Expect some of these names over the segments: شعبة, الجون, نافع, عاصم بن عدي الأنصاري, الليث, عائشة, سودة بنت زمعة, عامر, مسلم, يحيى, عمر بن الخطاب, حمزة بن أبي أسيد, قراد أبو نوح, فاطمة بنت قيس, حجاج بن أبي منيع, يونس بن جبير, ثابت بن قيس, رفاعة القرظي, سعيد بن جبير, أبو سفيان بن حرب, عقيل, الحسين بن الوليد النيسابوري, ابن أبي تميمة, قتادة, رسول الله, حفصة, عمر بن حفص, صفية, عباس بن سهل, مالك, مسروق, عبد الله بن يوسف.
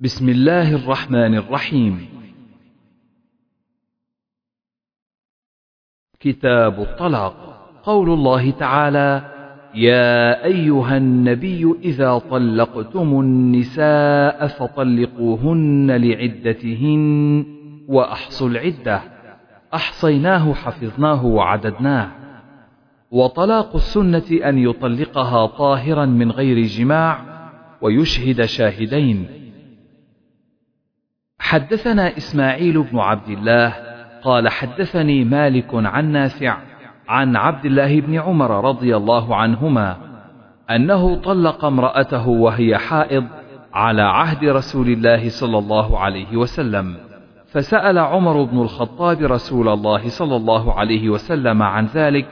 بسم الله الرحمن الرحيم. كتاب الطلاق. قول الله تعالى: يا أيها النبي إذا طلقتم النساء فطلقوهن لعدتهن وأحصوا العدة. أحصيناه حفظناه وعددناه. وطلاق السنة أن يطلقها طاهرا من غير جماع ويشهد شاهدين. حدثنا إسماعيل بن عبد الله قال حدثني مالك عن نافع عن عبد الله بن عمر رضي الله عنهما أنه طلق امرأته وهي حائض على عهد رسول الله صلى الله عليه وسلم، فسأل عمر بن الخطاب رسول الله صلى الله عليه وسلم عن ذلك،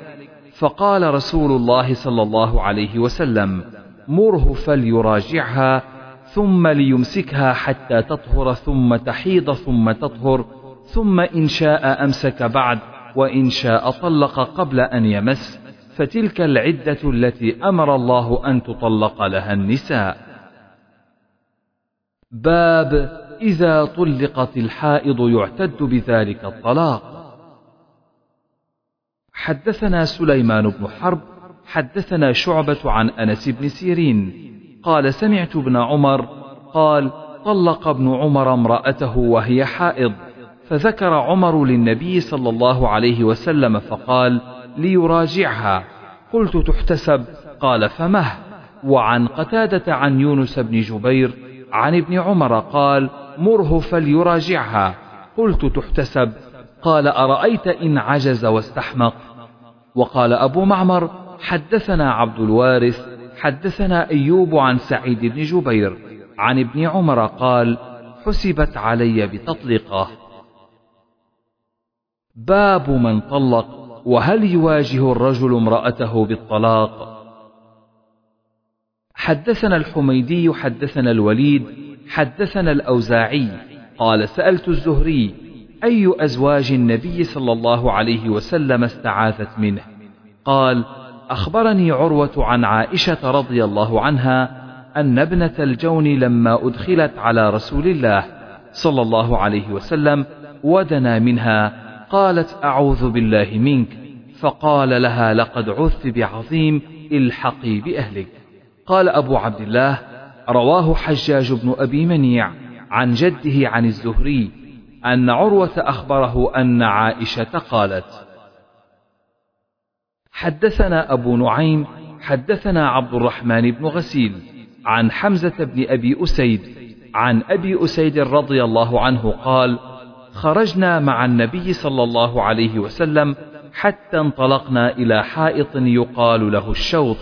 فقال رسول الله صلى الله عليه وسلم: مره فليراجعها ثم ليمسكها حتى تطهر ثم تحيض ثم تطهر، ثم إن شاء أمسك بعد وإن شاء طلق قبل أن يمس، فتلك العدة التي أمر الله أن تطلق لها النساء. باب إذا طلقت الحائض يعتد بذلك الطلاق. حدثنا سليمان بن حرب حدثنا شعبة عن أنس بن سيرين قال سمعت ابن عمر قال: طلق ابن عمر امرأته وهي حائض، فذكر عمر للنبي صلى الله عليه وسلم فقال: ليراجعها. قلت: تحتسب؟ قال: فمه. وعن قتادة عن يونس بن جبير عن ابن عمر قال: مره فليراجعها. قلت: تحتسب؟ قال: أرأيت إن عجز واستحمق. وقال أبو معمر: حدثنا عبد الوارث حدثنا أيوب عن سعيد بن جبير عن ابن عمر قال: حسبت علي بتطليقه. باب من طلق وهل يواجه الرجل امرأته بالطلاق. حدثنا الحميدي حدثنا الوليد حدثنا الأوزاعي قال: سألت الزهري: أي أزواج النبي صلى الله عليه وسلم استعاذت منه؟ قال: أخبرني عروة عن عائشة رضي الله عنها أن ابنة الجون لما أدخلت على رسول الله صلى الله عليه وسلم ودنا منها قالت: أعوذ بالله منك، فقال لها: لقد عذت بعظيم، الحقي بأهلك. قال أبو عبد الله: رواه حجاج بن أبي منيع عن جده عن الزهري أن عروة أخبره أن عائشة قالت. حدثنا أبو نعيم حدثنا عبد الرحمن بن غسيل عن حمزة بن أبي أسيد عن أبي أسيد رضي الله عنه قال: خرجنا مع النبي صلى الله عليه وسلم حتى انطلقنا إلى حائط يقال له الشوط،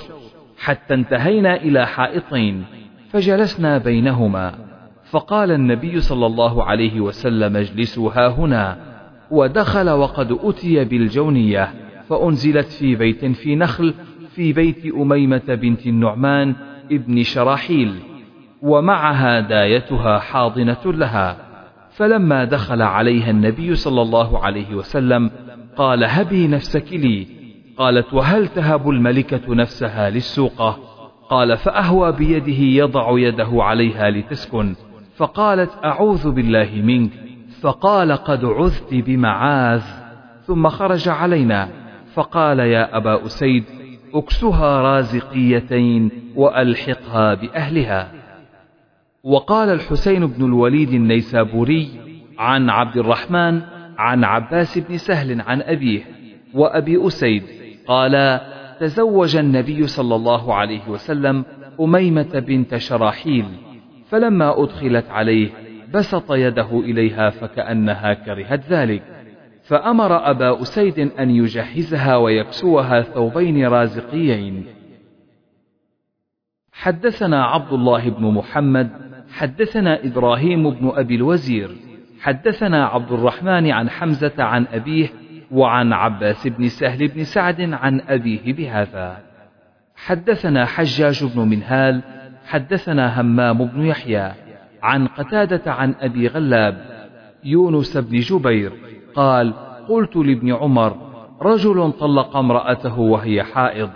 حتى انتهينا إلى حائطين فجلسنا بينهما، فقال النبي صلى الله عليه وسلم: اجلسوا هاهنا. ودخل وقد أتي بالجونية فأنزلت في بيت في نخل في بيت أميمة بنت النعمان ابن شراحيل، ومعها دايتها حاضنة لها. فلما دخل عليها النبي صلى الله عليه وسلم قال: هبي نفسك لي. قالت: وهل تهب الملكة نفسها للسوقة؟ قال: فأهوى بيده يضع يده عليها لتسكن، فقالت: أعوذ بالله منك، فقال: قد عذت بمعاذ. ثم خرج علينا فقال: يا أبا أسيد، أكسها رازقيتين وألحقها بأهلها. وقال الحسين بن الوليد النيسابوري عن عبد الرحمن عن عباس بن سهل عن أبيه وأبي أسيد قال: تزوج النبي صلى الله عليه وسلم أميمة بنت شراحيل، فلما أدخلت عليه بسط يده إليها فكأنها كرهت ذلك، فأمر أبا أسيد أن يجهزها ويكسوها ثوبين رازقيين. حدثنا عبد الله بن محمد حدثنا إبراهيم بن أبي الوزير حدثنا عبد الرحمن عن حمزة عن أبيه وعن عباس بن سهل بن سعد عن أبيه بهذا. حدثنا حجاج بن منهال حدثنا همام بن يحيى عن قتادة عن أبي غلاب يونس بن جبير قال: قلت لابن عمر: رجل طلق امرأته وهي حائض،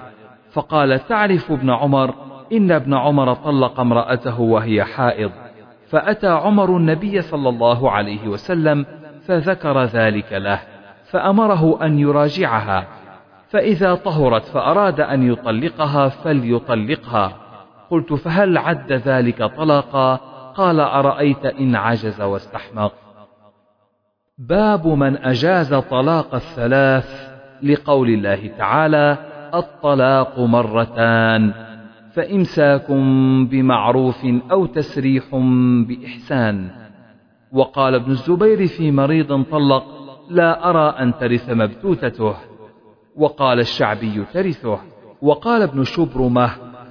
فقال: تعرف ابن عمر؟ إن ابن عمر طلق امرأته وهي حائض، فأتى عمر النبي صلى الله عليه وسلم فذكر ذلك له، فأمره أن يراجعها، فإذا طهرت فأراد أن يطلقها فليطلقها. قلت: فهل عد ذلك طلاقا؟ قال: أرأيت إن عجز واستحمق. باب من أجاز طلاق الثلاث، لقول الله تعالى: الطلاق مرتان، فإمساك بمعروف أو تسريح بإحسان. وقال ابن الزبير في مريض طلق: لا أرى أن ترث مبتوتته. وقال الشعبي: ترثه. وقال ابن شبرمة: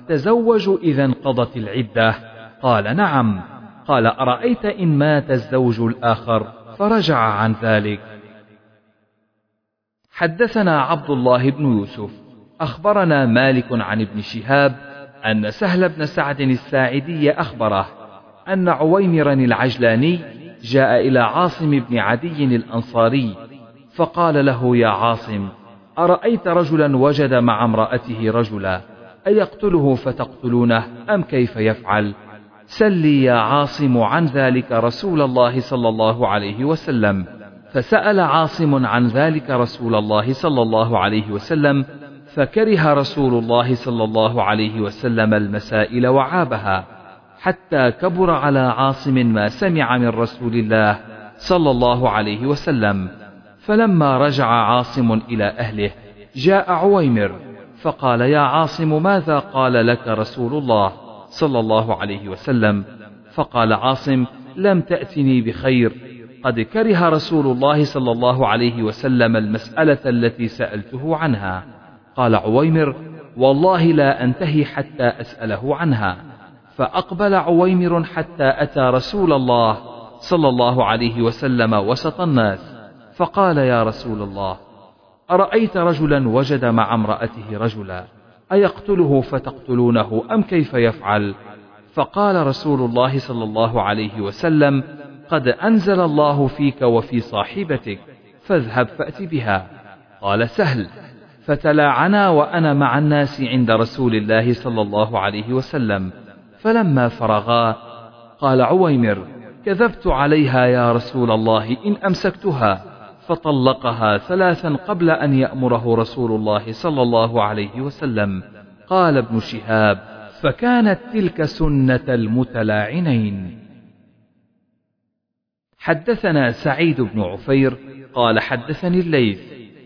تزوج إذا انقضت العدة. قال: نعم. قال: أرأيت إن مات الزوج الآخر؟ فرجع عن ذلك. حدثنا عبد الله بن يوسف أخبرنا مالك عن ابن شهاب أن سهل بن سعد الساعدي أخبره أن عويمر العجلاني جاء إلى عاصم بن عدي الأنصاري فقال له: يا عاصم، أرأيت رجلا وجد مع امرأته رجلا، أيقتله فتقتلونه أم كيف يفعل؟ سلي يا عاصم عن ذلك رسول الله صلى الله عليه وسلم. فسأل عاصم عن ذلك رسول الله صلى الله عليه وسلم، فكره رسول الله صلى الله عليه وسلم المسائل وعابها، حتى كبر على عاصم ما سمع من رسول الله صلى الله عليه وسلم. فلما رجع عاصم إلى أهله جاء عويمر فقال: يا عاصم، ماذا قال لك رسول الله صلى الله عليه وسلم؟ فقال عاصم: لم تأتني بخير، قد كره رسول الله صلى الله عليه وسلم المسألة التي سألته عنها. قال عويمر: والله لا أنتهي حتى أسأله عنها. فأقبل عويمر حتى أتى رسول الله صلى الله عليه وسلم وسط الناس، فقال: يا رسول الله، أرأيت رجلا وجد مع امرأته رجلا، أيقتله فتقتلونه أم كيف يفعل؟ فقال رسول الله صلى الله عليه وسلم: قد أنزل الله فيك وفي صاحبتك، فاذهب فأت بها. قال سهل: فتلاعنا وأنا مع الناس عند رسول الله صلى الله عليه وسلم، فلما فرغا قال عويمر: كذبت عليها يا رسول الله إن أمسكتها. فطلقها ثلاثا قبل أن يأمره رسول الله صلى الله عليه وسلم. قال ابن شهاب: فكانت تلك سنة المتلاعنين. حدثنا سعيد بن عفير قال حدثني الليث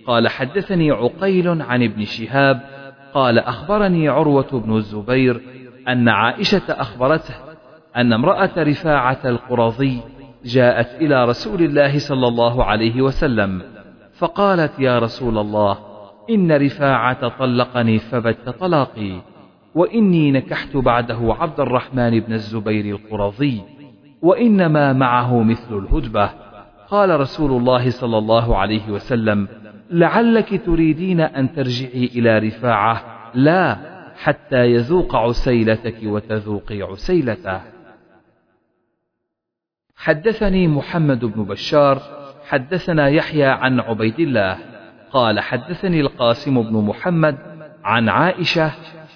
قال حدثني عقيل عن ابن شهاب قال أخبرني عروة بن الزبير أن عائشة أخبرته أن امرأة رفاعة القرظي جاءت إلى رسول الله صلى الله عليه وسلم فقالت: يا رسول الله، إن رفاعة طلقني فبت طلاقي، وإني نكحت بعده عبد الرحمن بن الزبير القرظي، وإنما معه مثل الهدبة. قال رسول الله صلى الله عليه وسلم: لعلك تريدين أن ترجعي إلى رفاعة؟ لا، حتى يذوق عسيلتك وتذوقي عسيلته. حدثني محمد بن بشار حدثنا يحيى عن عبيد الله قال حدثني القاسم بن محمد عن عائشة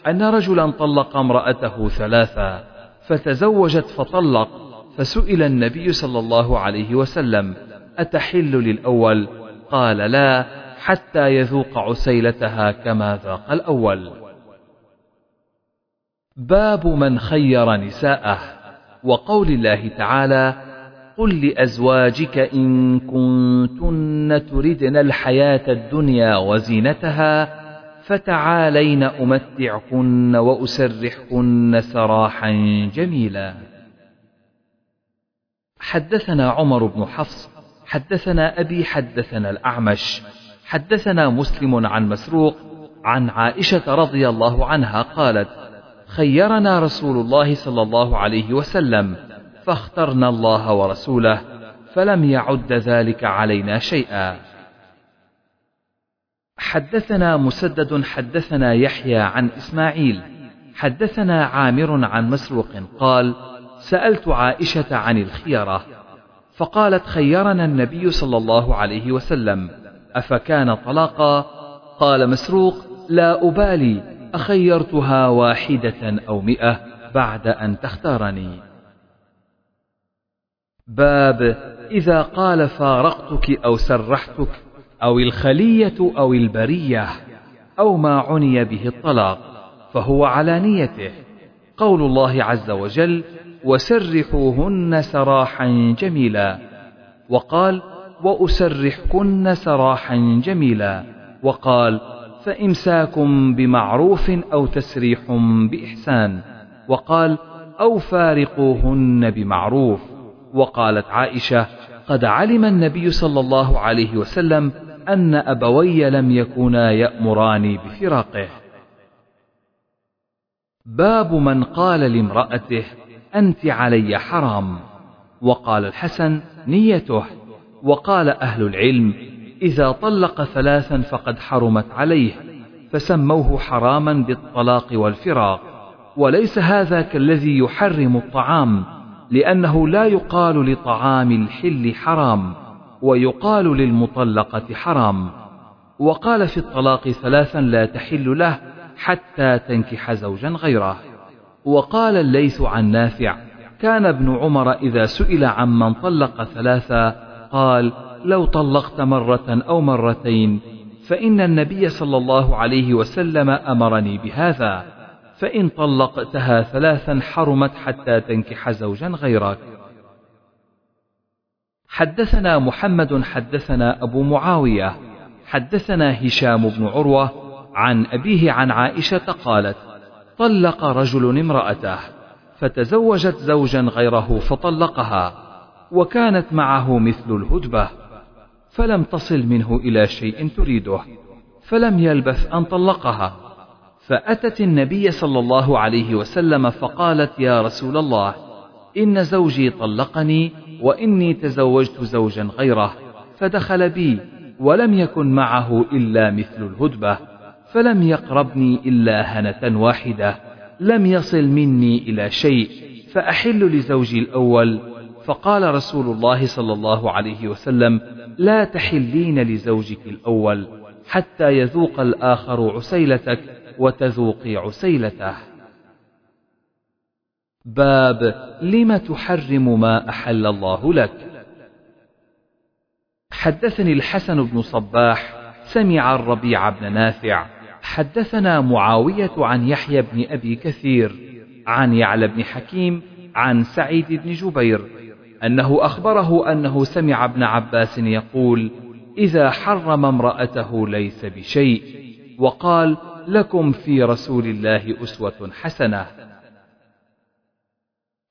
أن رجلا طلق امرأته ثلاثا فتزوجت فطلق، فسئل النبي صلى الله عليه وسلم: أتحل للأول؟ قال: لا، حتى يذوق عسيلتها كما ذاق الأول. باب من خير نساءه، وقول الله تعالى: قل لأزواجك إن كنتن تردن الحياة الدنيا وزينتها فتعالين أمتعكن وأسرحكن سراحا جميلا. حدثنا عمر بن حفص حدثنا أبي حدثنا الأعمش حدثنا مسلم عن مسروق عن عائشة رضي الله عنها قالت: خيرنا رسول الله صلى الله عليه وسلم فاخترنا الله ورسوله، فلم يعد ذلك علينا شيئا. حدثنا مسدد حدثنا يحيى عن إسماعيل حدثنا عامر عن مسروق قال: سألت عائشة عن الخيرة فقالت: خيرنا النبي صلى الله عليه وسلم، أفكان طلاقا؟ قال مسروق: لا أبالي، أخيرتها واحدة أو 100 بعد أن تختارني. باب إذا قال فارقتك أو سرحتك أو الخلية أو البرية أو ما عني به الطلاق فهو على نيته. قول الله عز وجل وسرحوهن سراحا جميلا، وقال وأسرحكن سراحا جميلا، وقال فإمساكم بمعروف أو تسريح بإحسان، وقال أو فارقوهن بمعروف. وقالت عائشة قد علم النبي صلى الله عليه وسلم أن أبوي لم يكونا يأمراني بفراقه. باب من قال لامرأته أنت علي حرام، وقال الحسن نيته. وقال أهل العلم إذا طلق ثلاثا فقد حرمت عليه، فسموه حراما بالطلاق والفراق. وليس هذا كالذي يحرم الطعام، لأنه لا يقال لطعام الحل حرام ويقال للمطلقة حرام. وقال في الطلاق ثلاثا لا تحل له حتى تنكح زوجا غيره. وقال الليث عن نافع كان ابن عمر إذا سئل عمن طلق ثلاثا قال لو طلقت مرة أو مرتين فإن النبي صلى الله عليه وسلم أمرني بهذا، فإن طلقتها ثلاثا حرمت حتى تنكح زوجا غيرك. حدثنا محمد حدثنا أبو معاوية حدثنا هشام بن عروة عن أبيه عن عائشة قالت طلق رجل امرأته فتزوجت زوجا غيره فطلقها، وكانت معه مثل الهدبة، فلم تصل منه إلى شيء تريده، فلم يلبث أن طلقها، فأتت النبي صلى الله عليه وسلم فقالت يا رسول الله إن زوجي طلقني وإني تزوجت زوجا غيره فدخل بي ولم يكن معه إلا مثل الهدبة، فلم يقربني إلا هنة واحدة، لم يصل مني إلى شيء، فأحل لزوجي الأول. فقال رسول الله صلى الله عليه وسلم لا تحلين لزوجك الأول حتى يذوق الآخر عسيلتك وتذوقي عسيلته. باب لم تحرم ما أحل الله لك. حدثني الحسن بن صباح سمع الربيع بن نافع حدثنا معاوية عن يحيى بن أبي كثير عن يعلى بن حكيم عن سعيد بن جبير أنه أخبره أنه سمع ابن عباس يقول إذا حرم امرأته ليس بشيء، وقال لكم في رسول الله أسوة حسنة.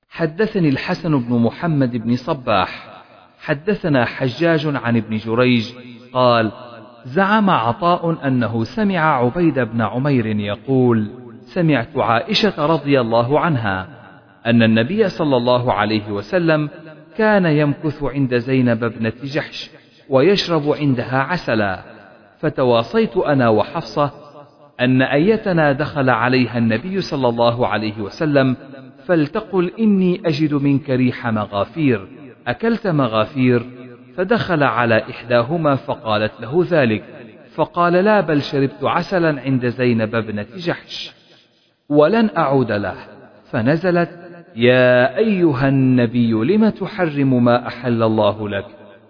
حدثني الحسن بن محمد بن صباح حدثنا حجاج عن ابن جريج قال زعم عطاء أنه سمع عبيد بن عمير يقول سمعت عائشة رضي الله عنها أن النبي صلى الله عليه وسلم كان يمكث عند زينب ابنة جحش ويشرب عندها عسلا، فتواصيت أنا وحفصة أن أيتنا دخل عليها النبي صلى الله عليه وسلم فلتقل إني أجد منك ريح مغافير، أكلت مغافير؟ فدخل على إحداهما فقالت له ذلك، فقال لا بل شربت عسلا عند زينب ابنة جحش ولن أعود له. فنزلت يا أيها النبي لم تحرم ما أحل الله لك،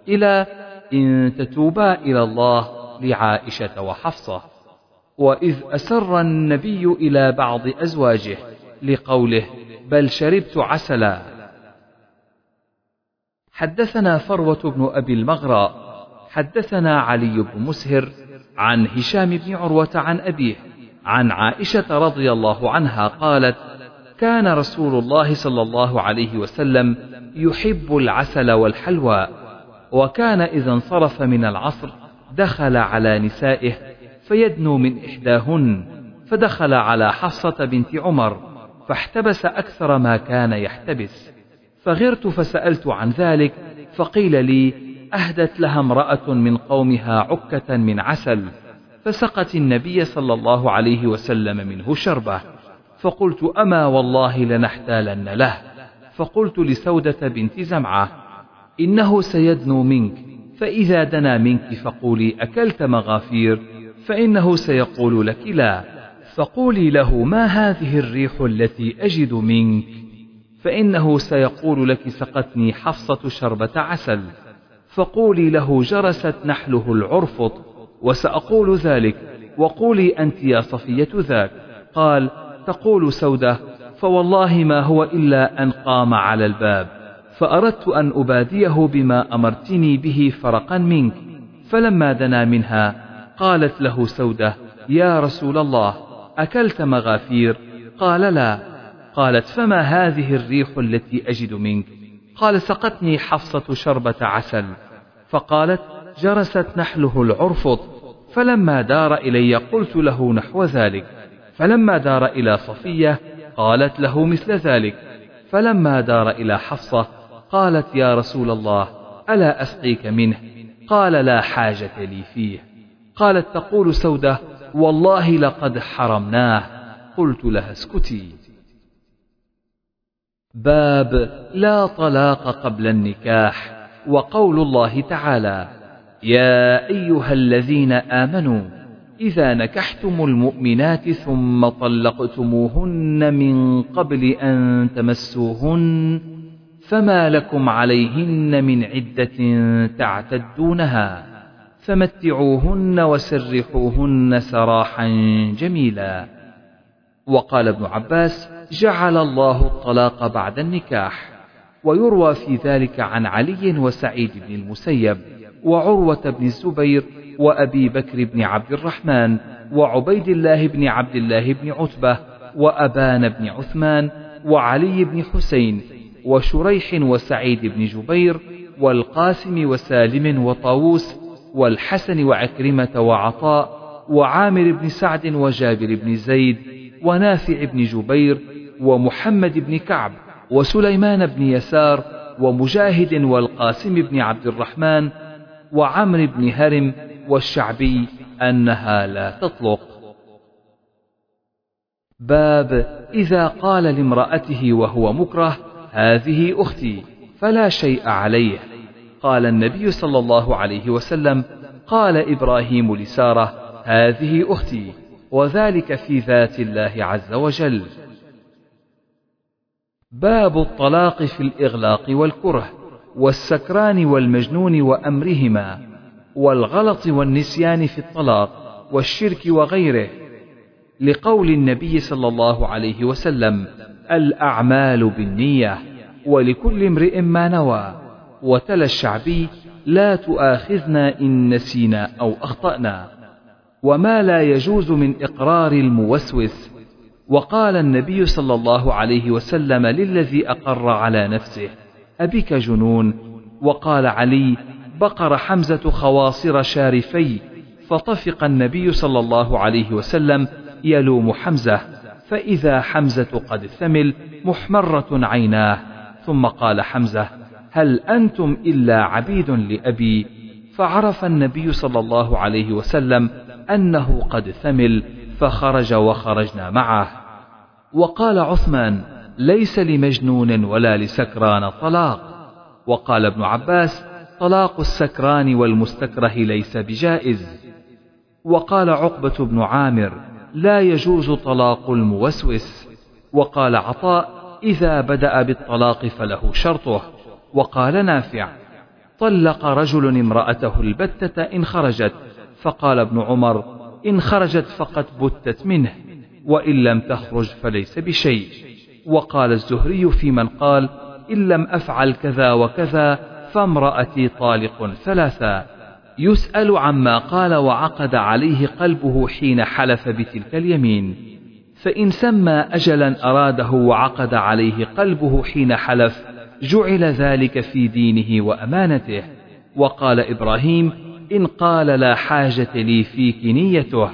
إلى إن تتوبا إلى الله لعائشة وحفصة. وإذ أسر النبي إلى بعض أزواجه لقوله بل شربت عسلا. حدثنا فروة بن أبي المغراء حدثنا علي بن مسهر عن هشام بن عروة عن أبيه عن عائشة رضي الله عنها قالت كان رسول الله صلى الله عليه وسلم يحب العسل والحلوى، وكان إذا انصرف من العصر دخل على نسائه فيدنو من إحداهن، فدخل على حفصة بنت عمر فاحتبس أكثر ما كان يحتبس، فغرت فسألت عن ذلك فقيل لي أهدت لها امرأة من قومها عكة من عسل فسقت النبي صلى الله عليه وسلم منه شربة، فقلت أما والله لنحتالن له. فقلت لسودة بنت زمعة إنه سيدنو منك، فإذا دنا منك فقولي أكلت مغافير، فإنه سيقول لك لا، فقولي له ما هذه الريح التي أجد منك، فإنه سيقول لك سقتني حفصة شربة عسل، فقولي له جرست نحله العرفط، وسأقول ذلك، وقولي أنت يا صفية ذاك. قال: تقول سودة، فوالله ما هو إلا أن قام على الباب، فأردت أن أباديه بما أمرتني به فرقا منك، فلما دنا منها قالت له سودة: يا رسول الله، أكلت مغافير؟ قال: لا. قالت: فما هذه الريح التي أجد منك؟ قال: سقتني حفصة شربة عسل. فقالت: جرست نحله العرفط. فلما دار إلي قلت له نحو ذلك، فلما دار إلى صفية قالت له مثل ذلك، فلما دار إلى حفصة قالت: يا رسول الله، ألا أسقيك منه؟ قال: لا حاجة لي فيه. قالت: تقول سودة، والله لقد حرمناه. قلت لها: اسكتي. باب لا طلاق قبل النكاح، وقول الله تعالى: يا أيها الذين آمنوا إذا نكحتم المؤمنات ثم طلقتموهن من قبل أن تمسوهن فما لكم عليهن من عدة تعتدونها فمتعوهن وسرحوهن سراحا جميلا. وقال ابن عباس: جعل الله الطلاق بعد النكاح. ويروى في ذلك عن علي وسعيد بن المسيب وعروة بن الزبير وأبي بكر بن عبد الرحمن وعبيد الله بن عبد الله بن عتبة وأبان بن عثمان وعلي بن حسين وشريح وسعيد بن جبير والقاسم وسالم وطاووس والحسن وعكرمة وعطاء وعامر بن سعد وجابر بن زيد ونافع بن جبير ومحمد بن كعب وسليمان بن يسار ومجاهد والقاسم بن عبد الرحمن وعمر بن هرم والشعبي أنها لا تطلق. باب إذا قال لامرأته وهو مكره: هذه أختي، فلا شيء عليه. قال النبي صلى الله عليه وسلم: قال إبراهيم لسارة: هذه أختي، وذلك في ذات الله عز وجل. باب الطلاق في الإغلاق والكره والسكران والمجنون وأمرهما والغلط والنسيان في الطلاق والشرك وغيره، لقول النبي صلى الله عليه وسلم: الأعمال بالنية ولكل امرئ ما نوى. وتلا الشعبي: لا تؤاخذنا إن نسينا أو أخطأنا. وما لا يجوز من إقرار الموسوس. وقال النبي صلى الله عليه وسلم للذي أقر على نفسه: أبك جنون؟ وقال علي: بقر حمزة خواصر شارفي، فطفق النبي صلى الله عليه وسلم يلوم حمزة، فإذا حمزة قد ثمل محمرة عيناه، ثم قال حمزة: هل أنتم إلا عبيد لأبي؟ فعرف النبي صلى الله عليه وسلم أنه قد ثمل فخرج وخرجنا معه. وقال عثمان: ليس لمجنون ولا لسكران طلاق. وقال ابن عباس: طلاق السكران والمستكره ليس بجائز. وقال عقبة بن عامر: لا يجوز طلاق الموسوس. وقال عطاء: إذا بدأ بالطلاق فله شرطه. وقال نافع: طلق رجل امرأته البتة إن خرجت، فقال ابن عمر: إن خرجت فقد بتت منه، وإن لم تخرج فليس بشيء. وقال الزهري في من قال: إن لم أفعل كذا وكذا فامرأتي طالق ثلاثا، يسأل عما قال وعقد عليه قلبه حين حلف بتلك اليمين، فإن سمى أجلا أراده وعقد عليه قلبه حين حلف جعل ذلك في دينه وأمانته. وقال إبراهيم: إن قال لا حاجة لي فيك نيته.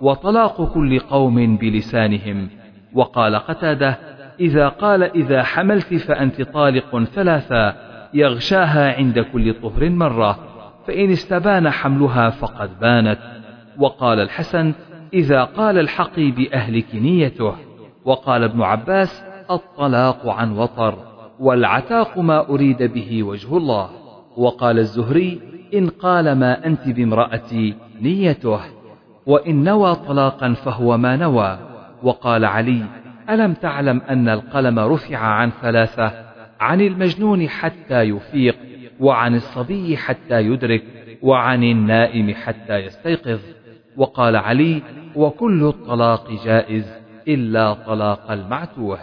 وطلاق كل قوم بلسانهم. وقال قتادة: إذا قال: إذا حملت فأنت طالق ثلاثا، يغشاها عند كل طهر مرة، فإن استبان حملها فقد بانت. وقال الحسن: إذا قال الحقي بأهلك نيته. وقال ابن عباس: الطلاق عن وطر، والعتاق ما أريد به وجه الله. وقال الزهري: إن قال ما أنت بامرأتي نيته، وإن نوى طلاقا فهو ما نوى. وقال علي: ألم تعلم أن القلم رفع عن ثلاثة، عن المجنون حتى يفيق، وعن الصبي حتى يدرك، وعن النائم حتى يستيقظ. وقال علي: وكل الطلاق جائز إلا طلاق المعتوه.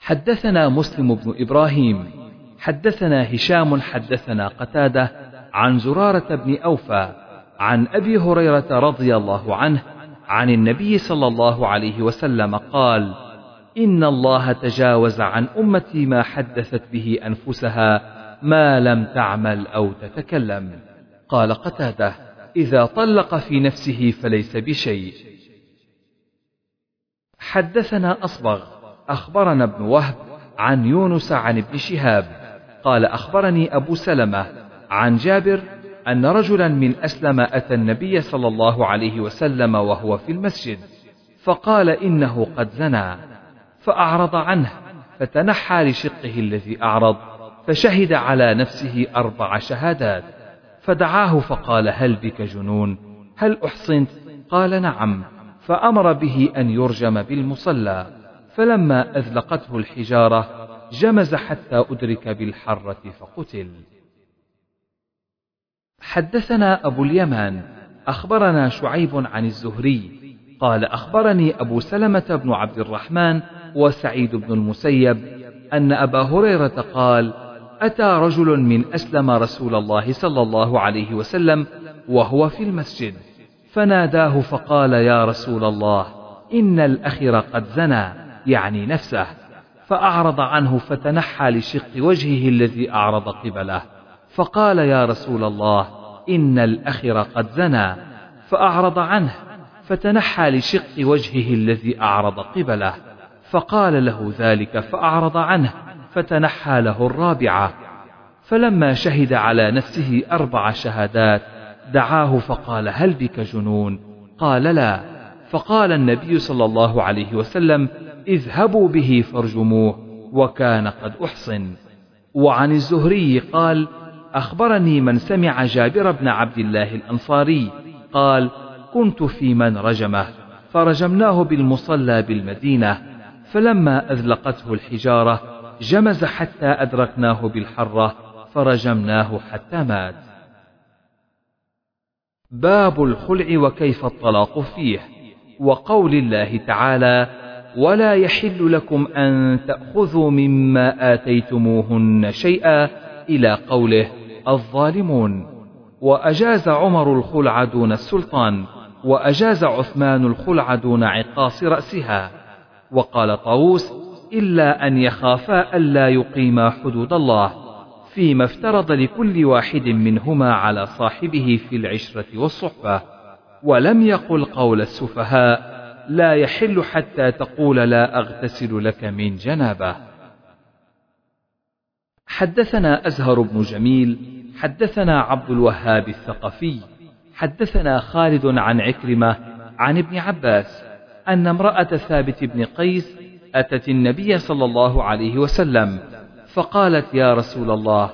حدثنا مسلم بن إبراهيم حدثنا هشام حدثنا قتادة عن زرارة بن أوفى عن أبي هريرة رضي الله عنه عن النبي صلى الله عليه وسلم قال: إن الله تجاوز عن أمتي ما حدثت به أنفسها ما لم تعمل أو تتكلم. قال قتادة: إذا طلق في نفسه فليس بشيء. حدثنا أصبغ أخبرنا ابن وهب عن يونس عن ابن شهاب قال: أخبرني أبو سلمة عن جابر أن رجلا من أسلم أتى النبي صلى الله عليه وسلم وهو في المسجد، فقال إنه قد زنى، فأعرض عنه، فتنحى لشقه الذي أعرض، فشهد على نفسه 4 شهادات، فدعاه فقال: هل بك جنون؟ هل أحصنت؟ قال: نعم، فأمر به أن يرجم بالمصلى، فلما أذلقته الحجارة جمز حتى أدرك بالحرة فقتل. حدثنا أبو اليمان أخبرنا شعيب عن الزهري قال: أخبرني أبو سلمة بن عبد الرحمن وسعيد بن المسيب أن أبا هريرة قال: أتى رجل من أسلم رسول الله صلى الله عليه وسلم وهو في المسجد، فناداه فقال: يا رسول الله، إن الأخير قد زنى، يعني نفسه، فأعرض عنه، فتنحى لشق وجهه الذي أعرض قبله، فقال: يا رسول الله، إن الأخير قد زنى، فأعرض عنه، فتنحى لشق وجهه الذي أعرض قبله، فقال له ذلك، فأعرض عنه، فتنحى له 4، فلما شهد على نفسه 4 شهادات دعاه فقال: هل بك جنون؟ قال: لا، فقال النبي صلى الله عليه وسلم: اذهبوا به فارجموه، وكان قد أحصن. وعن الزهري قال: أخبرني من سمع جابر بن عبد الله الأنصاري قال: كنت في من رجمه، فرجمناه بالمصلى بالمدينة، فلما أذلقته الحجارة جمز حتى أدركناه بالحرة، فرجمناه حتى مات. باب الخلع وكيف الطلاق فيه، وقول الله تعالى: ولا يحل لكم أن تأخذوا مما آتيتموهن شيئا، إلى قوله: الظالمون. وأجاز عمر الخلع دون السلطان، وأجاز عثمان الخلع دون عقاص رأسها. وقال طاووس: إلا أن يخافا ألا يقيما حدود الله، فيما افترض لكل واحد منهما على صاحبه في العشرة والصحبة. ولم يقل قول السفهاء: لا يحل حتى تقول: لا أغتسل لك من جنابه. حدثنا أزهر بن جميل حدثنا عبد الوهاب الثقفي حدثنا خالد عن عكرمة عن ابن عباس أن امرأة ثابت بن قيس أتت النبي صلى الله عليه وسلم فقالت: يا رسول الله،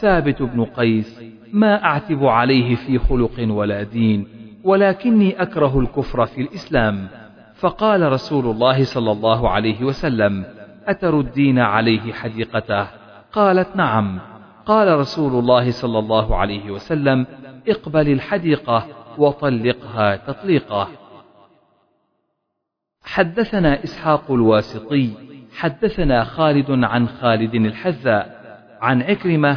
ثابت بن قيس ما أعتب عليه في خلق ولا دين، ولكني أكره الكفر في الإسلام. فقال رسول الله صلى الله عليه وسلم: أتردين عليه حديقته؟ قالت: نعم. قال رسول الله صلى الله عليه وسلم: اقبل الحديقة وطلقها تطليقه. حدثنا إسحاق الواسطي حدثنا خالد عن خالد الحذاء عن عكرمة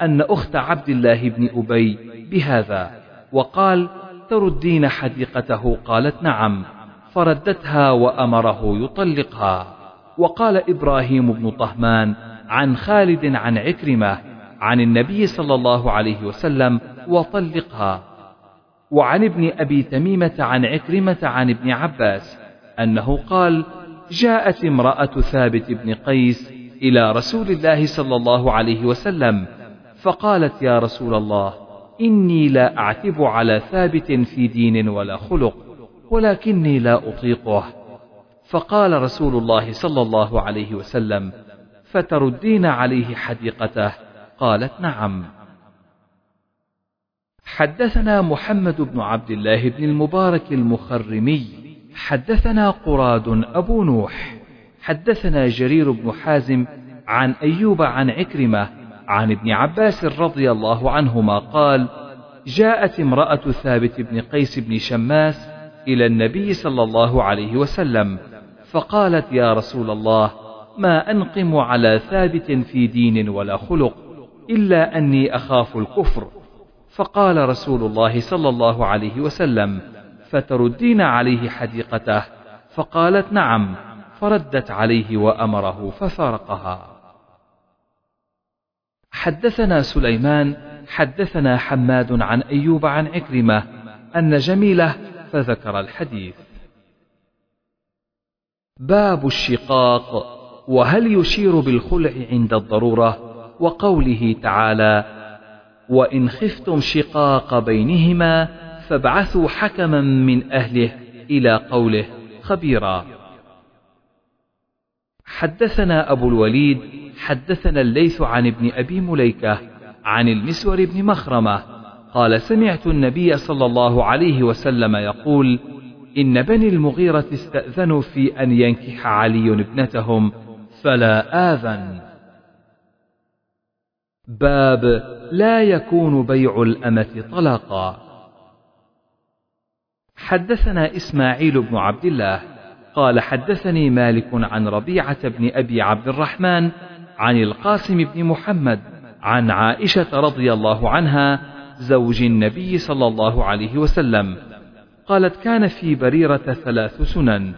أن أخت عبد الله بن أبي بهذا، وقال: تردين حديقته؟ قالت: نعم، فردتها وأمره يطلقها. وقال إبراهيم بن طهمان عن خالد عن عكرمة عن النبي صلى الله عليه وسلم: وطلقها. وعن ابن أبي تميمة عن عكرمة عن ابن عباس أنه قال: جاءت امرأة ثابت بن قيس إلى رسول الله صلى الله عليه وسلم فقالت: يا رسول الله، إني لا أعتب على ثابت في دين ولا خلق، ولكني لا أطيقه. فقال رسول الله صلى الله عليه وسلم: فتردين عليه حديقته؟ قالت: نعم. حدثنا محمد بن عبد الله بن المبارك المخرمي حدثنا قراد أبو نوح حدثنا جرير بن حازم عن أيوب عن عكرمة عن ابن عباس رضي الله عنهما قال: جاءت امرأة ثابت بن قيس بن شماس إلى النبي صلى الله عليه وسلم فقالت: يا رسول الله، ما أنقم على ثابت في دين ولا خلق إلا أني أخاف الكفر. فقال رسول الله صلى الله عليه وسلم: فتردين عليه حديقته؟ فقالت: نعم. فردت عليه وأمره ففارقها. حدثنا سليمان حدثنا حماد عن أيوب عن عكرمة أن جميلة، فذكر الحديث. باب الشقاق، وهل يشير بالخلع عند الضرورة، وقوله تعالى: وإن خفتم شقاق بينهما فابعثوا حكما من أهله، إلى قوله خبيرا. حدثنا أبو الوليد حدثنا الليث عن ابن أبي مليكة عن المسور بن مخرمة قال: سمعت النبي صلى الله عليه وسلم يقول: إن بني المغيرة استأذنوا في أن ينكح علي ابنتهم فلا آذن. باب لا يكون بيع الأمة طلاقا. حدثنا إسماعيل بن عبد الله قال: حدثني مالك عن ربيعة بن أبي عبد الرحمن عن القاسم بن محمد عن عائشة رضي الله عنها زوج النبي صلى الله عليه وسلم قالت: كان في بريرة 3 سنن،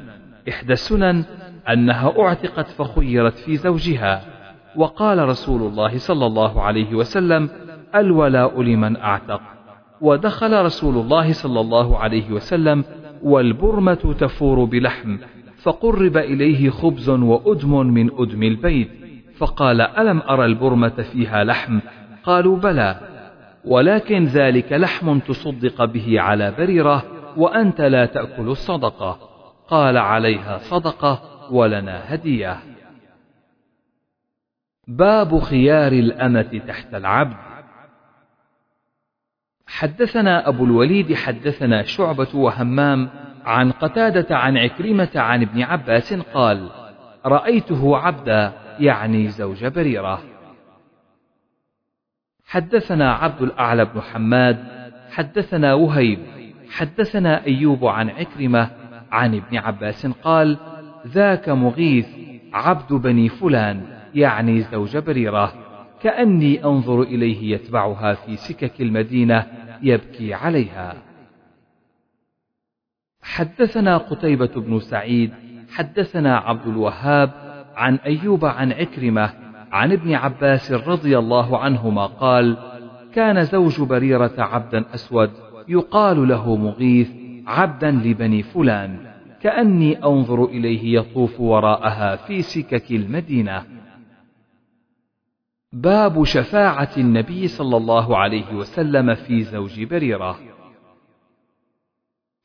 إحدى السنن أنها أعتقت فخيرت في زوجها، وقال رسول الله صلى الله عليه وسلم: الولاء لمن أعتق. ودخل رسول الله صلى الله عليه وسلم والبرمة تفور بلحم، فقرب إليه خبز وأدم من أدم البيت، فقال: ألم أرى البرمة فيها لحم؟ قالوا: بلى، ولكن ذلك لحم تصدق به على بريرة، وأنت لا تأكل الصدقة. قال: عليها صدقة ولنا هدية. باب خيار الأمة تحت العبد. حدثنا أبو الوليد حدثنا شعبة وهمام عن قتادة عن عكرمة عن ابن عباس قال: رأيته عبدا، يعني زوج بريرة. حدثنا عبد الأعلى بن حماد حدثنا وهيب حدثنا أيوب عن عكرمة عن ابن عباس قال: ذاك مغيث عبد بني فلان، يعني زوج بريرة، كأني أنظر إليه يتبعها في سكك المدينة يبكي عليها. حدثنا قتيبة بن سعيد حدثنا عبد الوهاب عن أيوب عن عكرمة عن ابن عباس رضي الله عنهما قال: كان زوج بريرة عبدا أسود يقال له مغيث، عبدا لبني فلان، كأني أنظر إليه يطوف وراءها في سكك المدينة. باب شفاعة النبي صلى الله عليه وسلم في زوج بريرة.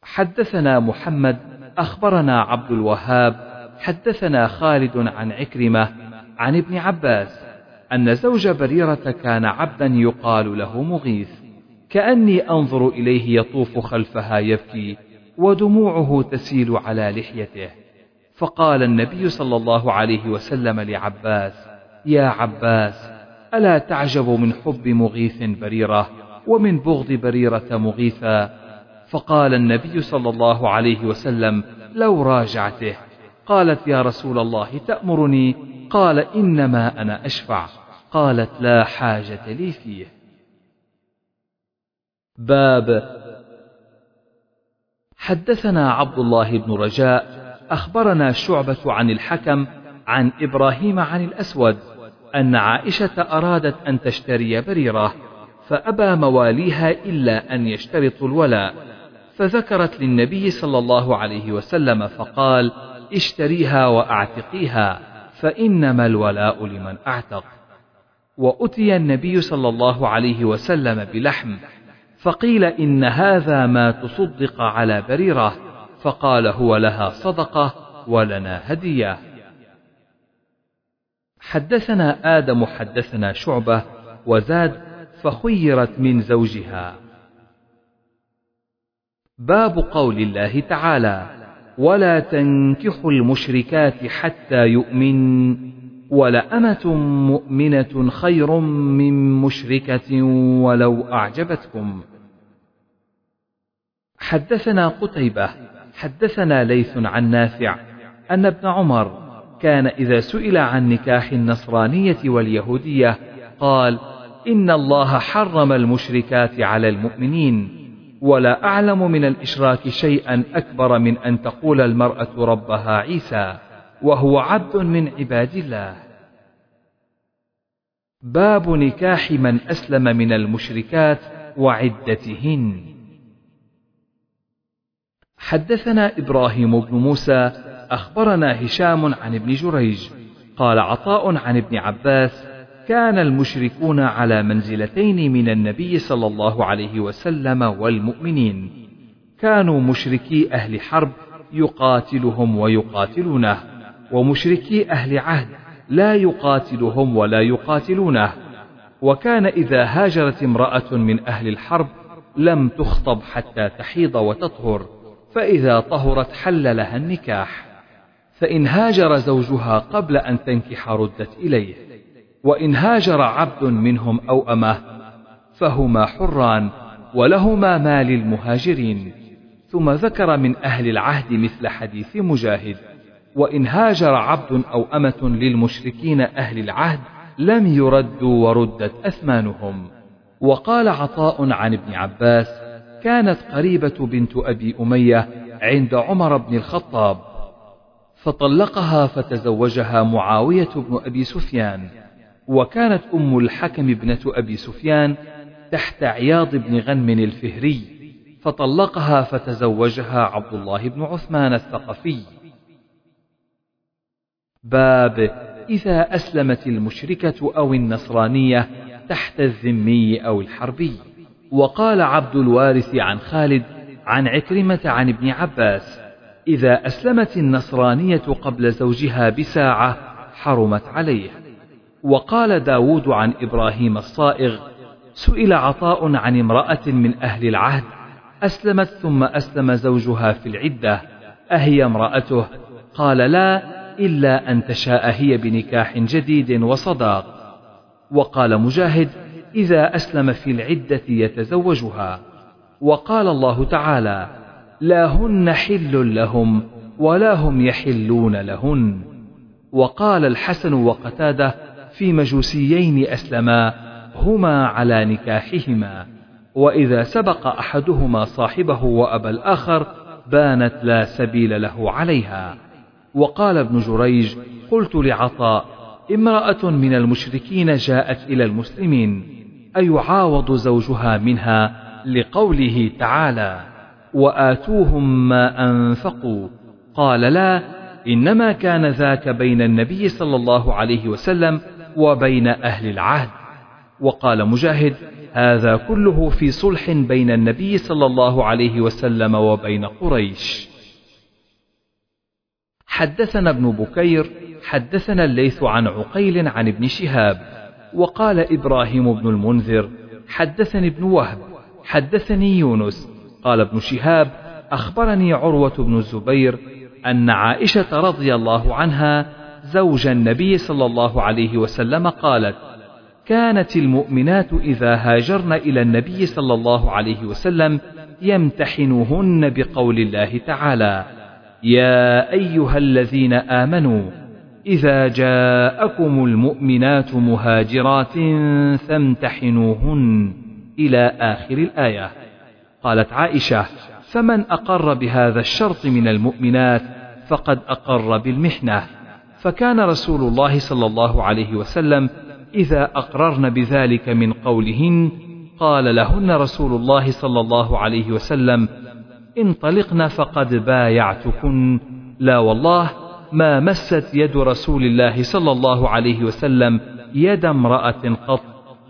حدثنا محمد أخبرنا عبد الوهاب حدثنا خالد عن عكرمة عن ابن عباس أن زوج بريرة كان عبدا يقال له مغيث، كأني أنظر إليه يطوف خلفها يبكي ودموعه تسيل على لحيته. فقال النبي صلى الله عليه وسلم لعباس: يا عباس، ألا تعجب من حب مغيث بريرة ومن بغض بريرة مغيثا؟ فقال النبي صلى الله عليه وسلم: لو راجعته. قالت: يا رسول الله، تأمرني؟ قال: إنما أنا أشفع. قالت: لا حاجة لي فيه. باب. حدثنا عبد الله بن رجاء أخبرنا شعبة عن الحكم عن إبراهيم عن الأسود أن عائشة أرادت أن تشتري بريرة فأبى مواليها إلا أن يشترطوا الولاء، فذكرت للنبي صلى الله عليه وسلم فقال: اشتريها وأعتقيها، فإنما الولاء لمن أعتق. وأتي النبي صلى الله عليه وسلم بلحم فقيل: إن هذا ما تصدق على بريرة، فقال: هو لها صدقة ولنا هدية. حدثنا آدم حدثنا شعبة وزاد: فخيرت من زوجها. باب قول الله تعالى: ولا تنكحوا المشركات حتى يؤمن، ولأمة مؤمنة خير من مشركة ولو أعجبتكم. حدثنا قتيبة حدثنا ليث عن نافع أن ابن عمر كان إذا سئل عن نكاح النصرانية واليهودية قال: إن الله حرم المشركات على المؤمنين، ولا أعلم من الإشراك شيئا أكبر من أن تقول المرأة ربها عيسى وهو عبد من عباد الله. باب نكاح من أسلم من المشركات وعدتهن. حدثنا إبراهيم بن موسى أخبرنا هشام عن ابن جريج قال عطاء عن ابن عباس: كان المشركون على منزلتين من النبي صلى الله عليه وسلم والمؤمنين، كانوا مشركي أهل حرب يقاتلهم ويقاتلونه، ومشركي أهل عهد لا يقاتلهم ولا يقاتلونه. وكان إذا هاجرت امرأة من أهل الحرب لم تخطب حتى تحيض وتطهر، فإذا طهرت حل لها النكاح، فإن هاجر زوجها قبل أن تنكح ردت إليه، وإن هاجر عبد منهم أو أمه فهما حران ولهما ما للمهاجرين. ثم ذكر من أهل العهد مثل حديث مجاهد: وإن هاجر عبد أو أمة للمشركين أهل العهد لم يردوا وردت أثمانهم. وقال عطاء عن ابن عباس: كانت قريبة بنت أبي أمية عند عمر بن الخطاب فطلقها، فتزوجها معاوية بن أبي سفيان، وكانت أم الحكم ابنة أبي سفيان تحت عياض بن غنم الفهري، فطلقها فتزوجها عبد الله بن عثمان الثقفي. باب إذا أسلمت المشركة أو النصرانية تحت الذمي أو الحربي. وقال عبد الوارث عن خالد عن عكرمة عن ابن عباس: إذا أسلمت النصرانية قبل زوجها بساعة حرمت عليه. وقال داود عن إبراهيم الصائغ: سئل عطاء عن امرأة من أهل العهد أسلمت ثم أسلم زوجها في العدة، أهي امرأته؟ قال: لا، إلا أن تشاء هي بنكاح جديد وصداق. وقال مجاهد: إذا أسلم في العدة يتزوجها. وقال الله تعالى: لا هن حل لهم ولا هم يحلون لهن. وقال الحسن وقتادة في مجوسيين أسلما هما على نكاحهما، وإذا سبق أحدهما صاحبه وأبى الآخر بانت لا سبيل له عليها. وقال ابن جريج: قلت لعطاء: امرأة من المشركين جاءت إلى المسلمين، أيعاوض زوجها منها لقوله تعالى: وآتوهم ما أنفقوا؟ قال: لا، إنما كان ذاك بين النبي صلى الله عليه وسلم وبين أهل العهد. وقال مجاهد: هذا كله في صلح بين النبي صلى الله عليه وسلم وبين قريش. حدثنا ابن بكير حدثنا الليث عن عقيل عن ابن شهاب. وقال إبراهيم بن المنذر: حدثني ابن وهب حدثني يونس. قال ابن شهاب: أخبرني عروة بن الزبير أن عائشة رضي الله عنها زوج النبي صلى الله عليه وسلم قالت: كانت المؤمنات إذا هاجرن إلى النبي صلى الله عليه وسلم يمتحنهن بقول الله تعالى: يا أيها الذين آمنوا إذا جاءكم المؤمنات مهاجرات فامتحنوهن، إلى آخر الآية. قالت عائشة: فمن أقر بهذا الشرط من المؤمنات فقد أقر بالمحنة، فكان رسول الله صلى الله عليه وسلم إذا أقررن بذلك من قولهن قال لهن رسول الله صلى الله عليه وسلم: انطلقن فقد بايعتكن، لا والله ما مست يد رسول الله صلى الله عليه وسلم يد امرأة قط،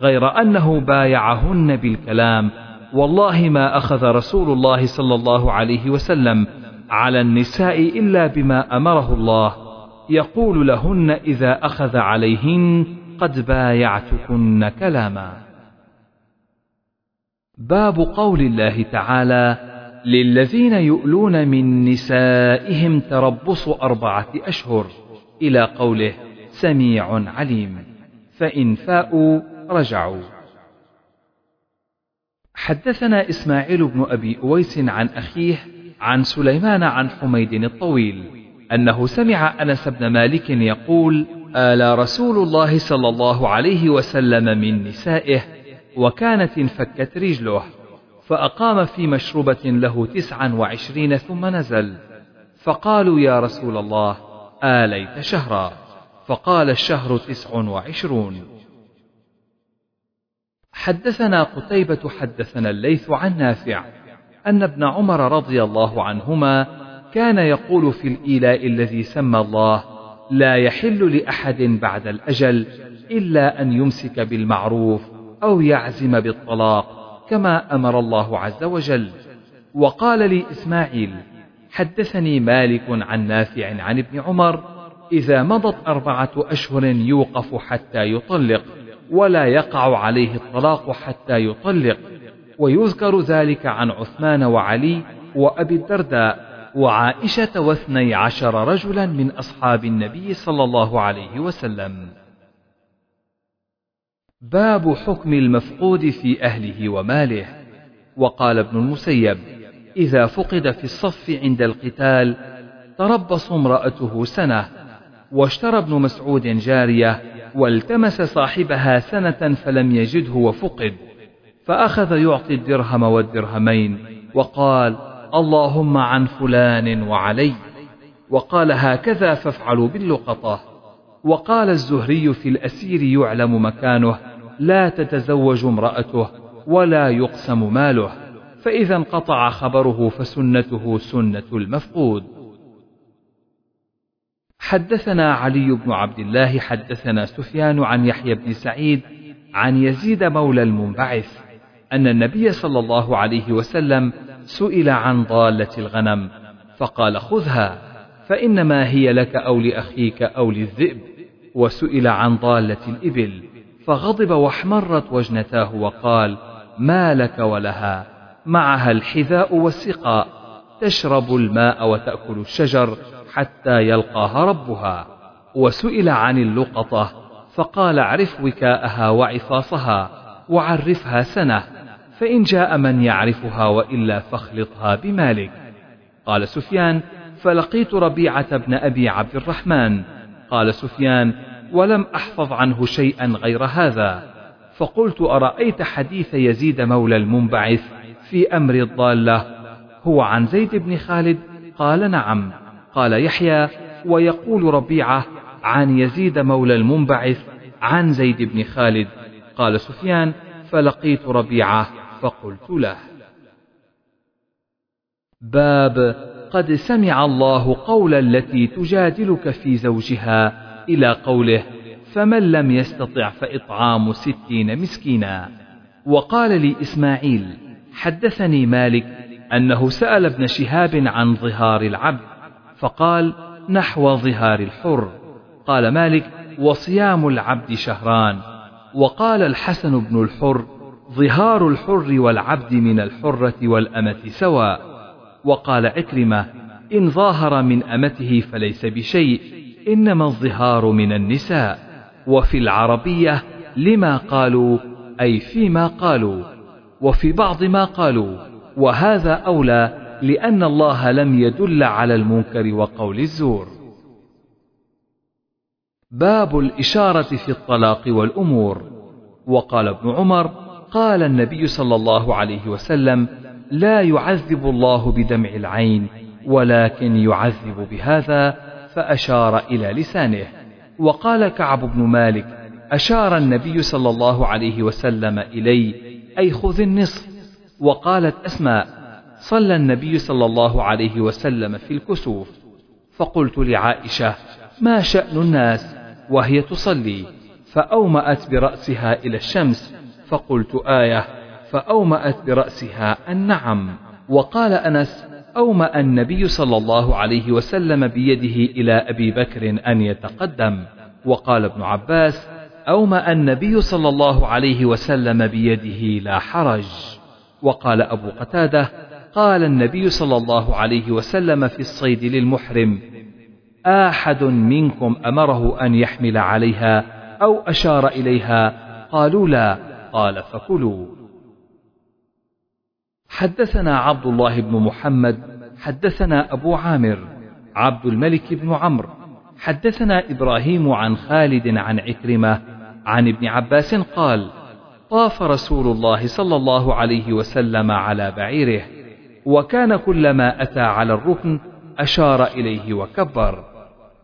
غير أنه بايعهن بالكلام، والله ما أخذ رسول الله صلى الله عليه وسلم على النساء إلا بما أمره الله، يقول لهن إذا أخذ عليهن: قد بايعتكن كلاما. باب قول الله تعالى: للذين يؤلون من نسائهم تربص 4 أشهر إلى قوله سميع عليم، فإن فاءوا رجعوا. حدثنا إسماعيل بن أبي أويس عن أخيه عن سليمان عن حميد الطويل أنه سمع أنس بن مالك يقول: آلى رسول الله صلى الله عليه وسلم من نسائه وكانت انفكت رجله، فأقام في مشربة له 29 ثم نزل، فقالوا: يا رسول الله آليت شهرا؟ فقال: الشهر 29. حدثنا قتيبة حدثنا الليث عن نافع أن ابن عمر رضي الله عنهما كان يقول في الإيلاء الذي سمى الله: لا يحل لأحد بعد الأجل إلا أن يمسك بالمعروف أو يعزم بالطلاق كما أمر الله عز وجل. وقال لي إسماعيل: حدثني مالك عن نافع عن ابن عمر: إذا مضت 4 أشهر يوقف حتى يطلق، ولا يقع عليه الطلاق حتى يطلق. ويذكر ذلك عن عثمان وعلي وأبي الدرداء وعائشة 12 رجلا من أصحاب النبي صلى الله عليه وسلم. باب حكم المفقود في أهله وماله. وقال ابن المسيب: إذا فقد في الصف عند القتال تربص امرأته 1 سنة، واشترى ابن مسعود جارية والتمس صاحبها 1 سنة فلم يجده وفقد، فأخذ يعطي الدرهم والدرهمين وقال: اللهم عن فلان وعلي. وقال: هكذا فافعلوا باللقطة. وقال الزهري في الأسير يعلم مكانه: لا تتزوج امرأته ولا يقسم ماله، فإذا انقطع خبره فسنته سنة المفقود. حدثنا علي بن عبد الله حدثنا سفيان عن يحيى بن سعيد عن يزيد مولى المنبعث أن النبي صلى الله عليه وسلم سئل عن ضالة الغنم، فقال: خذها فإنما هي لك أو لأخيك أو للذئب. وسئل عن ضالة الإبل فغضب واحمرت وجنتاه وقال: ما لك ولها؟ معها الحذاء والسقاء، تشرب الماء وتأكل الشجر حتى يلقاها ربها. وسئل عن اللقطة فقال: اعرف وكاءها وعفاصها، وعرفها 1 سنة، فإن جاء من يعرفها وإلا فاخلطها بمالك. قال سفيان: فلقيت ربيعة بن أبي عبد الرحمن. قال سفيان: ولم أحفظ عنه شيئا غير هذا، فقلت: أرأيت حديث يزيد مولى المنبعث في أمر الضالة هو عن زيد بن خالد؟ قال: نعم. قال يحيى: ويقول ربيعة عن يزيد مولى المنبعث عن زيد بن خالد. قال سفيان: فلقيت ربيعة فقلت له. باب قد سمع الله قول التي تجادلك في زوجها إلى قوله: فمن لم يستطع فإطعام 60 مسكينا. وقال لي إسماعيل: حدثني مالك أنه سأل ابن شهاب عن ظهار العبد فقال: نحو ظهار الحر. قال مالك: وصيام العبد 2 شهران. وقال الحسن بن الحر: ظهار الحر والعبد من الحرة والأمة سواء. وقال عكرمة: إن ظاهر من أمته فليس بشيء، إنما الظهار من النساء. وفي العربية: لما قالوا، أي فيما قالوا، وفي بعض ما قالوا. وهذا أولى، لأن الله لم يدل على المنكر وقول الزور. باب الإشارة في الطلاق والأمور. وقال ابن عمر: قال النبي صلى الله عليه وسلم: لا يعذب الله بدمع العين ولكن يعذب بهذا، فأشار إلى لسانه. وقال كعب بن مالك: أشار النبي صلى الله عليه وسلم إلي، أي خذ النصف. وقالت أسماء: صلى النبي صلى الله عليه وسلم في الكسوف، فقلت لعائشة: ما شأن الناس وهي تصلي؟ فأومأت برأسها إلى الشمس، فقلت: آية. فأومأت برأسها النعم. وقال أنس: أومأ النبي صلى الله عليه وسلم بيده إلى أبي بكر أن يتقدم. وقال ابن عباس: أومأ النبي صلى الله عليه وسلم بيده لا حرج. وقال أبو قتادة: قال النبي صلى الله عليه وسلم في الصيد للمحرم: أحد منكم أمره أن يحمل عليها أو أشار إليها؟ قالوا لا. قال: فكلوا. حدثنا عبد الله بن محمد حدثنا أبو عامر عبد الملك بن عمرو حدثنا إبراهيم عن خالد عن عكرمة عن ابن عباس قال: طاف رسول الله صلى الله عليه وسلم على بعيره، وكان كلما أتى على الركن أشار إليه وكبر.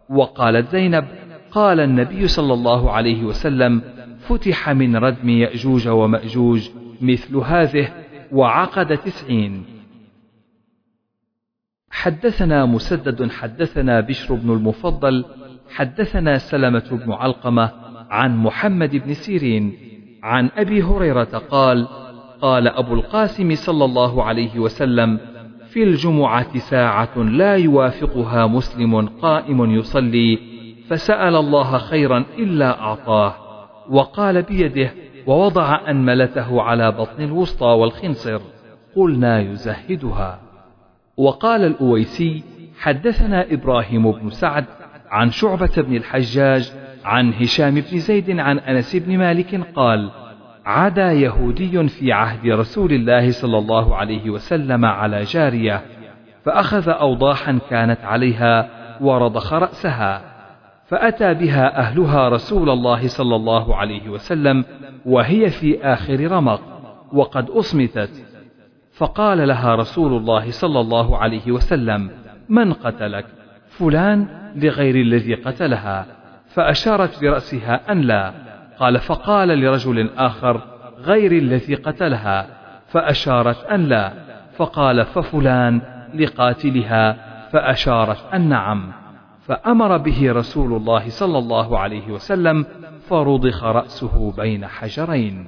وقالت زينب: قال النبي صلى الله عليه وسلم: فتح من ردم يأجوج ومأجوج مثل هذه، وعقد 90. حدثنا مسدد حدثنا بشر بن المفضل حدثنا سلمة بن علقمة عن محمد بن سيرين عن أبي هريرة قال: قال أبو القاسم صلى الله عليه وسلم: في الجمعة ساعة لا يوافقها مسلم قائم يصلي، فسأل الله خيرا إلا أعطاه، وقال بيده، ووضع أنملته على بطن الوسطى والخنصر، قلنا يزهدها. وقال الأويسي: حدثنا إبراهيم بن سعد عن شعبة بن الحجاج عن هشام بن زيد عن أنس بن مالك قال: عدا يهودي في عهد رسول الله صلى الله عليه وسلم على جارية، فأخذ أوضاحا كانت عليها ورضخ رأسها، فأتى بها أهلها رسول الله صلى الله عليه وسلم وهي في آخر رمق وقد أصمتت، فقال لها رسول الله صلى الله عليه وسلم: من قتلك؟ فلان، لغير الذي قتلها، فأشارت برأسها أن لا. قال: فقال لرجل آخر: غير الذي قتلها، فأشارت أن لا. فقال: ففلان، لقاتلها، فأشارت أن نعم. فأمر به رسول الله صلى الله عليه وسلم فرضخ رأسه بين حجرين.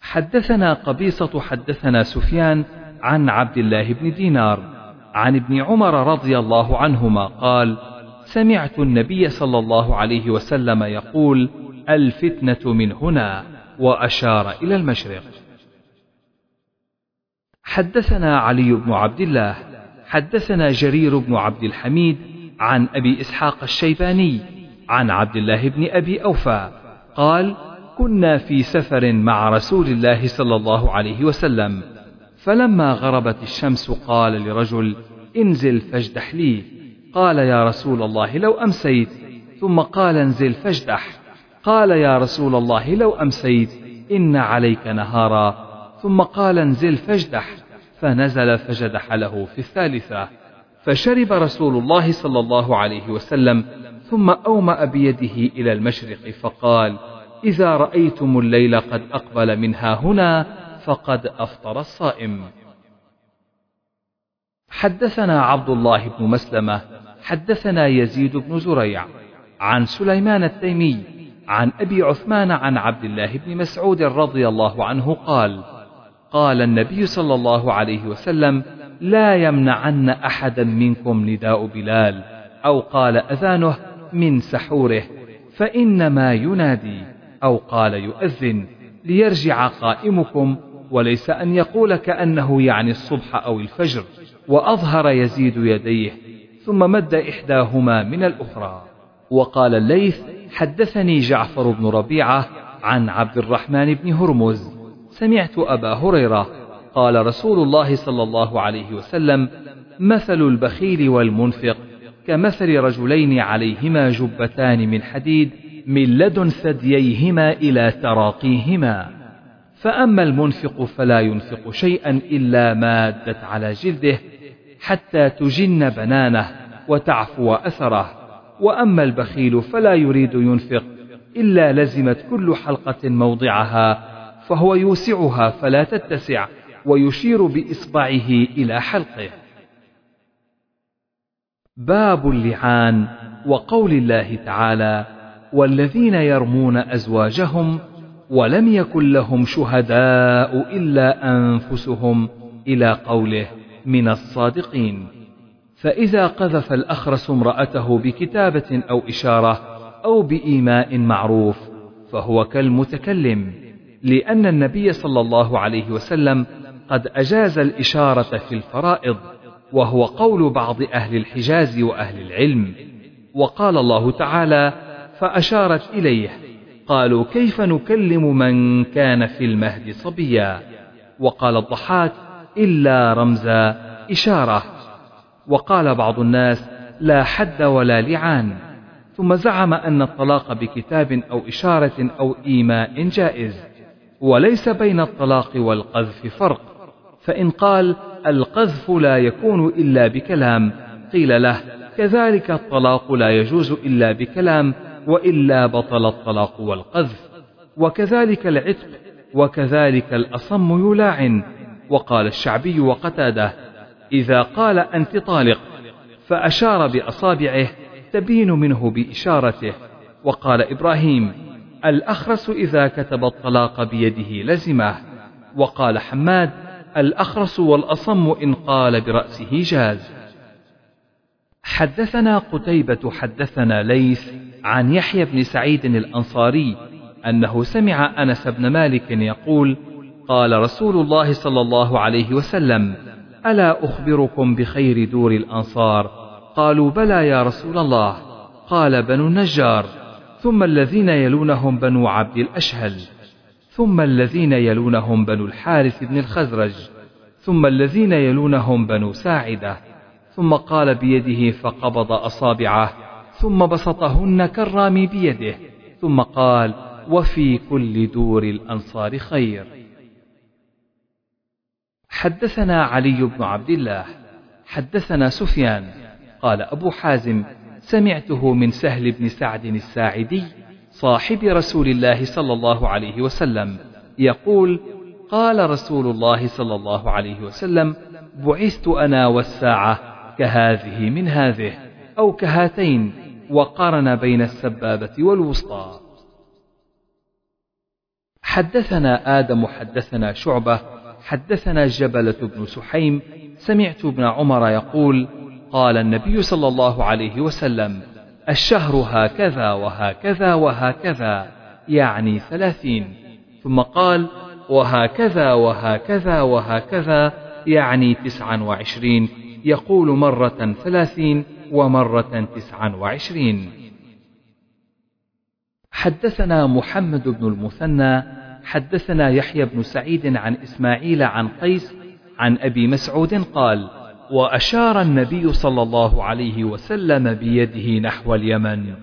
حدثنا قبيصة حدثنا سفيان عن عبد الله بن دينار عن ابن عمر رضي الله عنهما قال: سمعت النبي صلى الله عليه وسلم يقول: الفتنة من هنا، وأشار إلى المشرق. حدثنا علي بن عبد الله حدثنا جرير بن عبد الحميد عن أبي إسحاق الشيباني عن عبد الله بن أبي أوفى قال: كنا في سفر مع رسول الله صلى الله عليه وسلم، فلما غربت الشمس قال لرجل: انزل فاجدح لي. قال: يا رسول الله لو أمسيت. ثم قال: انزل فاجدح. قال: يا رسول الله لو أمسيت، إن عليك نهارا. ثم قال: انزل فاجدح. فنزل فجدح له في الثالثة، فشرب رسول الله صلى الله عليه وسلم، ثم أومأ بيده إلى المشرق فقال: إذا رأيتم الليل قد أقبل منها هنا فقد أفطر الصائم. حدثنا عبد الله بن مسلمة حدثنا يزيد بن زريع عن سليمان التيمي عن أبي عثمان عن عبد الله بن مسعود رضي الله عنه قال: قال النبي صلى الله عليه وسلم: لا يمنعن أحدا منكم نداء بلال، أو قال أذانه، من سحوره، فإنما ينادي، أو قال يؤذن، ليرجع قائمكم، وليس أن يقول كأنه يعني الصبح أو الفجر. وأظهر يزيد يديه ثم مد إحداهما من الأخرى. وقال الليث: حدثني جعفر بن ربيعة عن عبد الرحمن بن هرمز: سمعت أبا هريرة قال: رسول الله صلى الله عليه وسلم: مثل البخيل والمنفق كمثل رجلين عليهما جبتان من حديد من لدن ثدييهما إلى تراقيهما، فأما المنفق فلا ينفق شيئا إلا ما أدت على جلده حتى تجن بنانه وتعفو أثره، وأما البخيل فلا يريد ينفق إلا لزمت كل حلقة موضعها، فهو يوسعها فلا تتسع، ويشير بإصبعه إلى حلقه. باب اللعان وقول الله تعالى: والذين يرمون أزواجهم ولم يكن لهم شهداء إلا أنفسهم، إلى قوله: من الصادقين. فإذا قذف الأخرس امرأته بكتابة أو إشارة أو بإيماء معروف فهو كالمتكلم، لأن النبي صلى الله عليه وسلم قد أجاز الإشارة في الفرائض، وهو قول بعض أهل الحجاز وأهل العلم. وقال الله تعالى: فأشارت إليه، قالوا كيف نكلم من كان في المهد صبيا. وقال الضحاك: إلا رمزا، إشارة. وقال بعض الناس: لا حد ولا لعان. ثم زعم أن الطلاق بكتاب أو إشارة أو إيماء جائز، وليس بين الطلاق والقذف فرق. فإن قال: القذف لا يكون إلا بكلام، قيل له: كذلك الطلاق لا يجوز إلا بكلام، وإلا بطل الطلاق والقذف. وكذلك العتق، وكذلك الأصم يلاعن. وقال الشعبي وقتادة: إذا قال أنت طالق، فأشار بأصابعه تبين منه بإشارته. وقال إبراهيم: الأخرس إذا كتب الطلاق بيده لزمه. وقال حماد: الأخرس والأصم إن قال برأسه جاز. حدثنا قتيبة حدثنا ليث عن يحيى بن سعيد الأنصاري أنه سمع أنس بن مالك يقول: قال رسول الله صلى الله عليه وسلم: ألا أخبركم بخير دور الأنصار؟ قالوا: بلى يا رسول الله. قال: بنو النجار، ثم الذين يلونهم بنو عبد الأشهل، ثم الذين يلونهم بنو الحارث بن الخزرج، ثم الذين يلونهم بنو ساعدة. ثم قال بيده فقبض أصابعه، ثم بسطهن كالرامي بيده، ثم قال: وفي كل دور الأنصار خير. حدثنا علي بن عبد الله حدثنا سفيان قال أبو حازم: سمعته من سهل بن سعد الساعدي صاحب رسول الله صلى الله عليه وسلم يقول: قال رسول الله صلى الله عليه وسلم: بعثت أنا والساعة كهذه من هذه، أو كهاتين. وقارن بين السبابة والوسطى. حدثنا آدم حدثنا شعبة حدثنا جبلة بن سحيم: سمعت ابن عمر يقول: قال النبي صلى الله عليه وسلم: الشهر هكذا وهكذا وهكذا، يعني 30. ثم قال: وهكذا وهكذا وهكذا، يعني 29، يقول مرة 30 ومرة 29. حدثنا محمد بن المثنى حدثنا يحيى بن سعيد عن إسماعيل عن قيس عن أبي مسعود قال: وأشار النبي صلى الله عليه وسلم بيده نحو اليمن.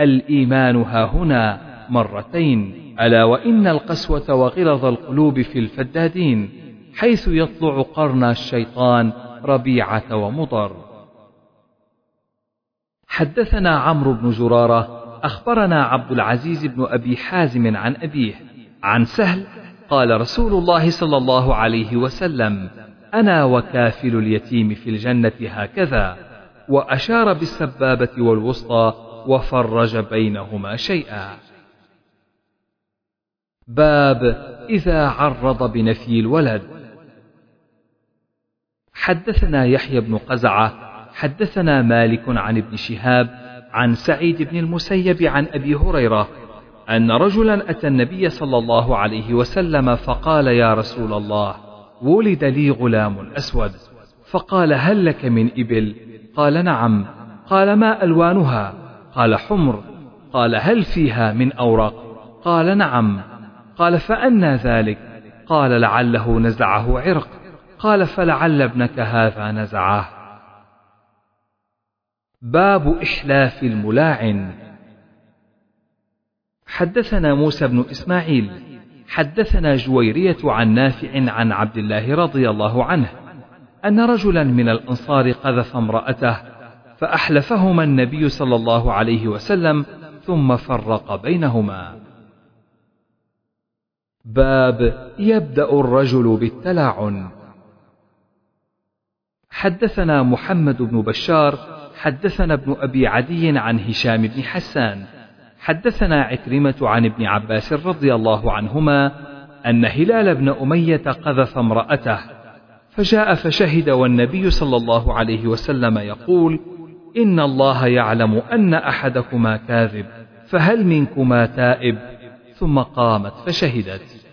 الإيمان هاهنا مرتين، ألا وإن القسوة وغلظ القلوب في الفدادين، حيث يطلع قرن الشيطان ربيعة ومضر. حدثنا عمرو بن زرارة أخبرنا عبد العزيز بن أبي حازم عن أبيه عن سهل قال: رسول الله صلى الله عليه وسلم: أنا وكافل اليتيم في الجنة هكذا. وأشار بالسبابة والوسطى، وفرج بينهما شيئا. باب إذا عرض بنفي الولد. حدثنا يحيى بن قزعة حدثنا مالك عن ابن شهاب عن سعيد بن المسيب عن أبي هريرة أن رجلا أتى النبي صلى الله عليه وسلم فقال: يا رسول الله، ولد لي غلام أسود. فقال: هل لك من إبل؟ قال: نعم. قال: ما ألوانها؟ قال: حمر. قال: هل فيها من أوراق؟ قال: نعم. قال: فأنى ذلك؟ قال: لعله نزعه عرق. قال: فلعل ابنك هذا نزعه. باب إحلاف الملاعن. حدثنا موسى بن إسماعيل حدثنا جويرية عن نافع عن عبد الله رضي الله عنه أن رجلا من الأنصار قذف امرأته، فأحلفهما النبي صلى الله عليه وسلم، ثم فرق بينهما. باب يبدأ الرجل بالتلاعن. حدثنا محمد بن بشار حدثنا ابن أبي عدي عن هشام بن حسان حدثنا عكرمة عن ابن عباس رضي الله عنهما أن هلال بن أمية قذف امرأته، فجاء فشهد والنبي صلى الله عليه وسلم يقول: إن الله يعلم أن أحدكما كاذب، فهل منكما تائب؟ ثم قامت فشهدت.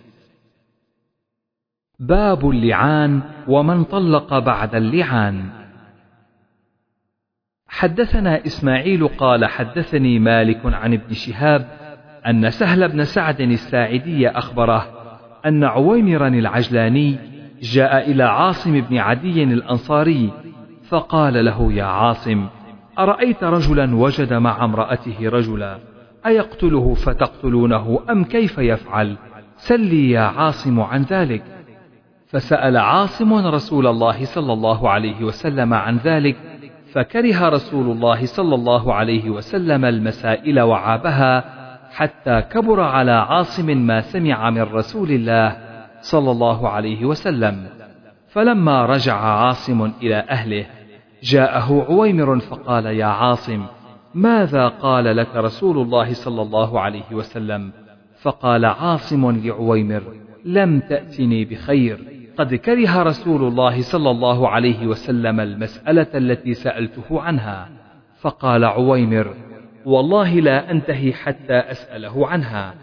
باب اللعان ومن طلق بعد اللعان. حدثنا إسماعيل قال حدثني مالك عن ابن شهاب أن سهل بن سعد الساعدي أخبره أن عويمر العجلاني جاء إلى عاصم بن عدي الأنصاري فقال له: يا عاصم، أرأيت رجلا وجد مع امرأته رجلا أيقتله فتقتلونه أم كيف يفعل؟ سلي يا عاصم عن ذلك. فسأل عاصم رسول الله صلى الله عليه وسلم عن ذلك، فكره رسول الله صلى الله عليه وسلم المسائل وعابها، حتى كبر على عاصم ما سمع من رسول الله صلى الله عليه وسلم. فلما رجع عاصم إلى أهله جاءه عويمر فقال: يا عاصم، ماذا قال لك رسول الله صلى الله عليه وسلم؟ فقال عاصم لعويمر: لم تأتني بخير، قد كره رسول الله صلى الله عليه وسلم المسألة التي سألته عنها. فقال عويمر: والله لا أنتهي حتى أسأله عنها.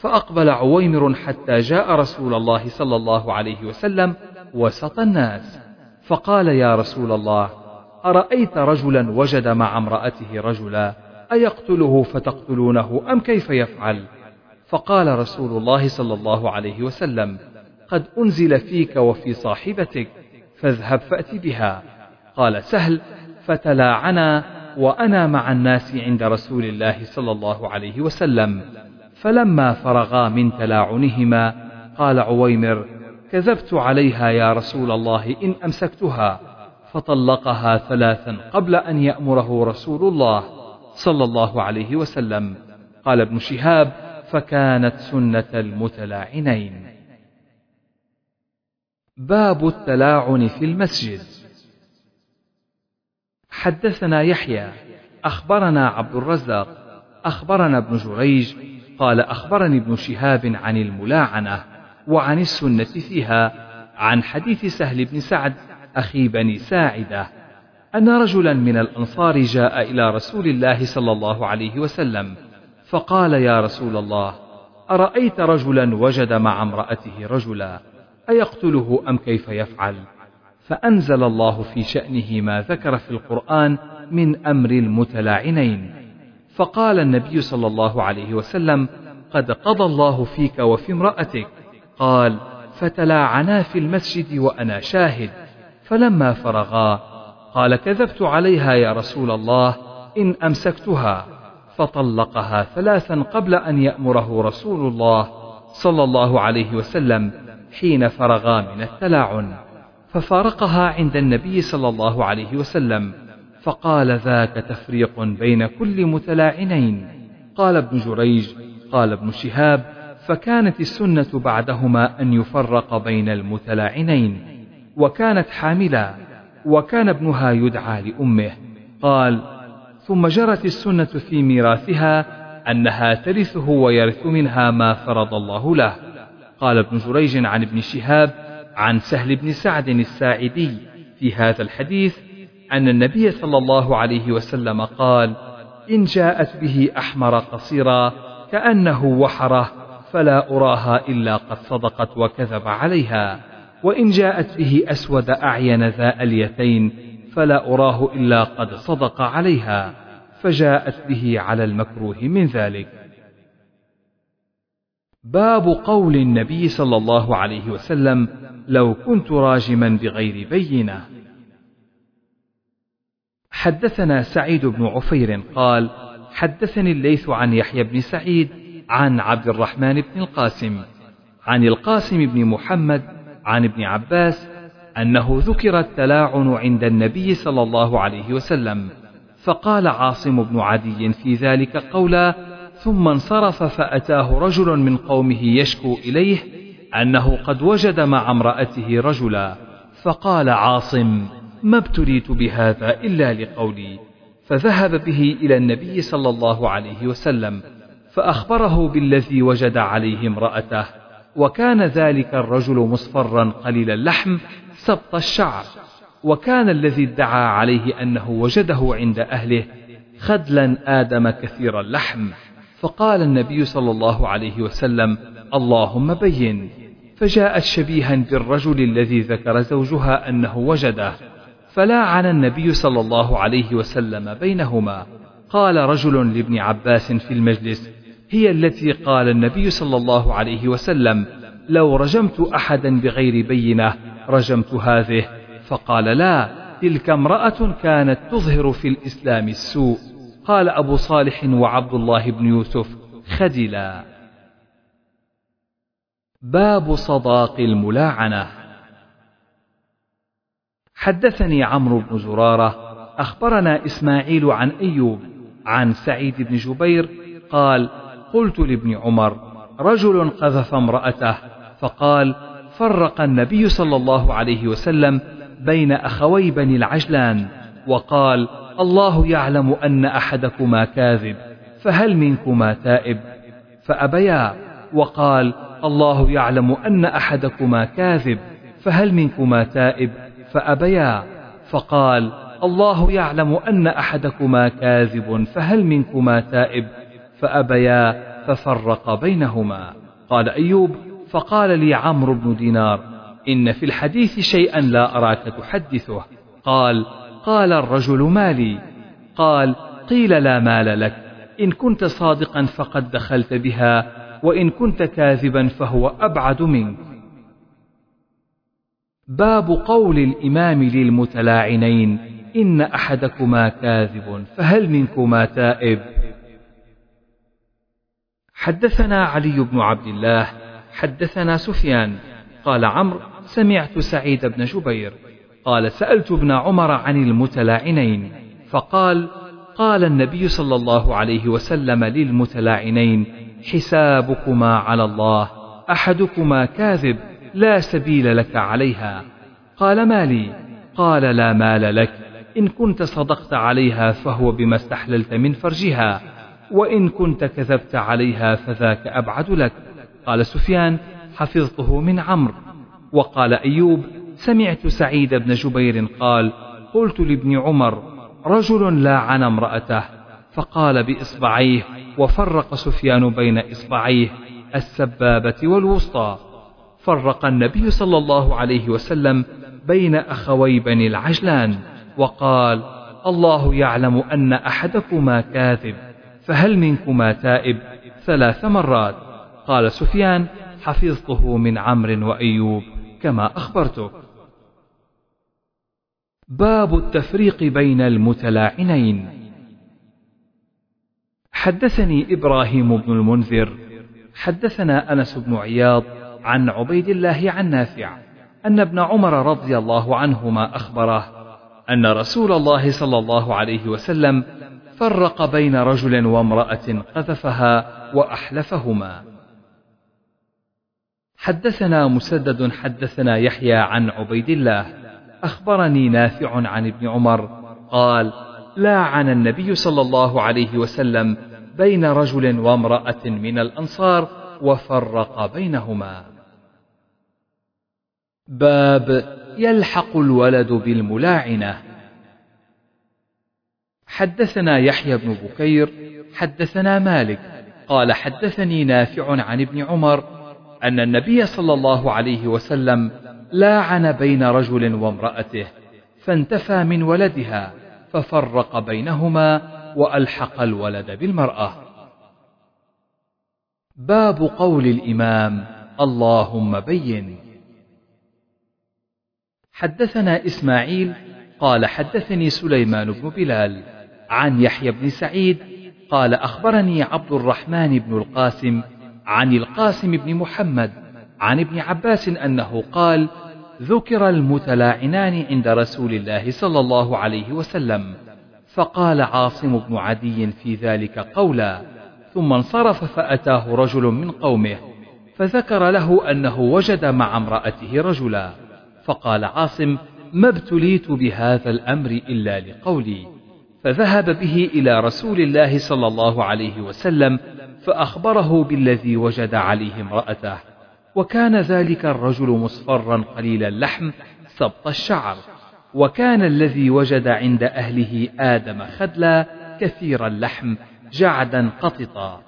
فأقبل عويمر حتى جاء رسول الله صلى الله عليه وسلم وسط الناس، فقال: يا رسول الله، أرأيت رجلا وجد مع امرأته رجلا أيقتله فتقتلونه أم كيف يفعل؟ فقال رسول الله صلى الله عليه وسلم: قد أنزل فيك وفي صاحبتك، فاذهب فأت بها. قال سهل: فتلاعنا وأنا مع الناس عند رسول الله صلى الله عليه وسلم. فلما فرغا من تلاعنهما قال عويمر: كذبت عليها يا رسول الله إن أمسكتها. فطلقها ثلاثا قبل أن يأمره رسول الله صلى الله عليه وسلم. قال ابن شهاب: فكانت سنة المتلاعنين. باب التلاعن في المسجد. حدثنا يحيى أخبرنا عبد الرزاق أخبرنا ابن جريج قال أخبرني ابن شهاب عن الملاعنة وعن السنة فيها عن حديث سهل بن سعد أخي بني ساعدة أن رجلا من الأنصار جاء إلى رسول الله صلى الله عليه وسلم فقال: يا رسول الله، أرأيت رجلا وجد مع امرأته رجلا أيقتله أم كيف يفعل؟ فأنزل الله في شأنه ما ذكر في القرآن من أمر المتلاعنين. فقال النبي صلى الله عليه وسلم: قد قضى الله فيك وفي امرأتك. قال: فتلاعنا في المسجد وأنا شاهد. فلما فرغا قال: كذبت عليها يا رسول الله إن أمسكتها. فطلقها ثلاثا قبل أن يأمره رسول الله صلى الله عليه وسلم حين فرغا من التلاعن. ففارقها عند النبي صلى الله عليه وسلم فقال: ذاك تفريق بين كل متلاعنين. قال ابن جريج قال ابن شهاب: فكانت السنة بعدهما أن يفرق بين المتلاعنين. وكانت حاملا وكان ابنها يدعى لأمه. قال: ثم جرت السنة في ميراثها أنها ترثه ويرث منها ما فرض الله له. قال ابن جريج عن ابن شهاب عن سهل بن سعد الساعدي في هذا الحديث أن النبي صلى الله عليه وسلم قال: إن جاءت به أحمر قصيرا كأنه وحره فلا أراها إلا قد صدقت وكذب عليها، وإن جاءت به أسود أعين ذا اليتين فلا أراه إلا قد صدق عليها، فجاءت به على المكروه من ذلك. باب قول النبي صلى الله عليه وسلم: لو كنت راجما بغير بينة. حدثنا سعيد بن عفير قال حدثني الليث عن يحيى بن سعيد عن عبد الرحمن بن القاسم عن القاسم بن محمد عن ابن عباس أنه ذكر التلاعن عند النبي صلى الله عليه وسلم، فقال عاصم بن عدي في ذلك قولا، ثم انصرف فأتاه رجل من قومه يشكو إليه أنه قد وجد مع امرأته رجلا، فقال عاصم: ما ابتليت بهذا إلا لقولي. فذهب به إلى النبي صلى الله عليه وسلم فأخبره بالذي وجد عليه امرأته، وكان ذلك الرجل مصفرا قليل اللحم سبط الشعر، وكان الذي ادعى عليه أنه وجده عند أهله خدلا آدم كثير اللحم. فقال النبي صلى الله عليه وسلم: اللهم بين. فجاءت شبيها بالرجل الذي ذكر زوجها أنه وجده، فلاعن النبي صلى الله عليه وسلم بينهما. قال رجل لابن عباس في المجلس: هي التي قال النبي صلى الله عليه وسلم: لو رجمت أحدا بغير بينة رجمت هذه. فقال: لا، تلك امرأة كانت تظهر في الإسلام السوء. قال أبو صالح وعبد الله بن يوسف: خدلا. باب صداق الملاعنة. حدثني عمرو بن زرارة أخبرنا إسماعيل عن أيوب عن سعيد بن جبير قال: قلت لابن عمر: رجل قذف امرأته، فقال: فرق النبي صلى الله عليه وسلم بين أخوي بني العجلان، وقال: الله يعلم أن أحدكما كاذب، فهل منكما تائب؟ فأبيا. وقال: الله يعلم أن أحدكما كاذب، فهل منكما تائب؟ فأبيا. فقال: الله يعلم أن أحدكما كاذب، فهل منكما تائب؟ فأبيا، ففرق بينهما. قال أيوب: فقال لي عمرو بن دينار: إن في الحديث شيئا لا أراك تحدثه. قال: قال الرجل: مالي؟ قال: قيل: لا مال لك، إن كنت صادقا فقد دخلت بها، وإن كنت كاذبا فهو أبعد منك. باب قول الإمام للمتلاعنين: إن أحدكما كاذب، فهل منكما تائب؟ حدثنا علي بن عبد الله حدثنا سفيان قال عمرو: سمعت سعيد بن جبير قال: سألت ابن عمر عن المتلاعنين، فقال: قال النبي صلى الله عليه وسلم للمتلاعنين: حسابكما على الله، أحدكما كاذب، لا سبيل لك عليها. قال: مالي؟ قال: لا مال لك، إن كنت صدقت عليها فهو بما استحللت من فرجها، وإن كنت كذبت عليها فذاك أبعد لك. قال سفيان: حفظته من عمرو. وقال أيوب: سمعت سعيد بن جبير قال: قلت لابن عمر: رجل لاعن امرأته، فقال بإصبعيه، وفرق سفيان بين إصبعيه، السبابة والوسطى. فرق النبي صلى الله عليه وسلم بين أخوي بني العجلان، وقال: الله يعلم أن أحدكما كاذب، فهل منكما تائب؟ 3 مرات. قال سفيان: حفظته من عمرو وأيوب كما أخبرتك. باب التفريق بين المتلاعنين. حدثني إبراهيم بن المنذر حدثنا أنس بن عياض عن عبيد الله عن نافع أن ابن عمر رضي الله عنهما أخبره أن رسول الله صلى الله عليه وسلم فرق بين رجل وامرأة قذفها وأحلفهما. حدثنا مسدد حدثنا يحيى عن عبيد الله أخبرني نافع عن ابن عمر قال: لاعن النبي صلى الله عليه وسلم بين رجل وامرأة من الأنصار وفرق بينهما. باب يلحق الولد بالملاعنة. حدثنا يحيى بن بكير حدثنا مالك قال: حدثني نافع عن ابن عمر أن النبي صلى الله عليه وسلم لاعن بين رجل وامرأته، فانتفى من ولدها، ففرق بينهما وألحق الولد بالمرأة. باب قول الإمام: اللهم بين. حدثنا إسماعيل قال: حدثني سليمان بن بلال عن يحيى بن سعيد قال: أخبرني عبد الرحمن بن القاسم عن القاسم بن محمد عن ابن عباس أنه قال: ذكر المتلاعنان عند رسول الله صلى الله عليه وسلم، فقال عاصم بن عدي في ذلك قولا، ثم انصرف فأتاه رجل من قومه فذكر له أنه وجد مع امرأته رجلا، فقال عاصم: ما ابتليت بهذا الأمر إلا لقولي، فذهب به إلى رسول الله صلى الله عليه وسلم فأخبره بالذي وجد عليه امرأته، وكان ذلك الرجل مصفرا قليل اللحم سبط الشعر، وكان الذي وجد عند أهله آدم خدلا كثير اللحم جعدا قططا.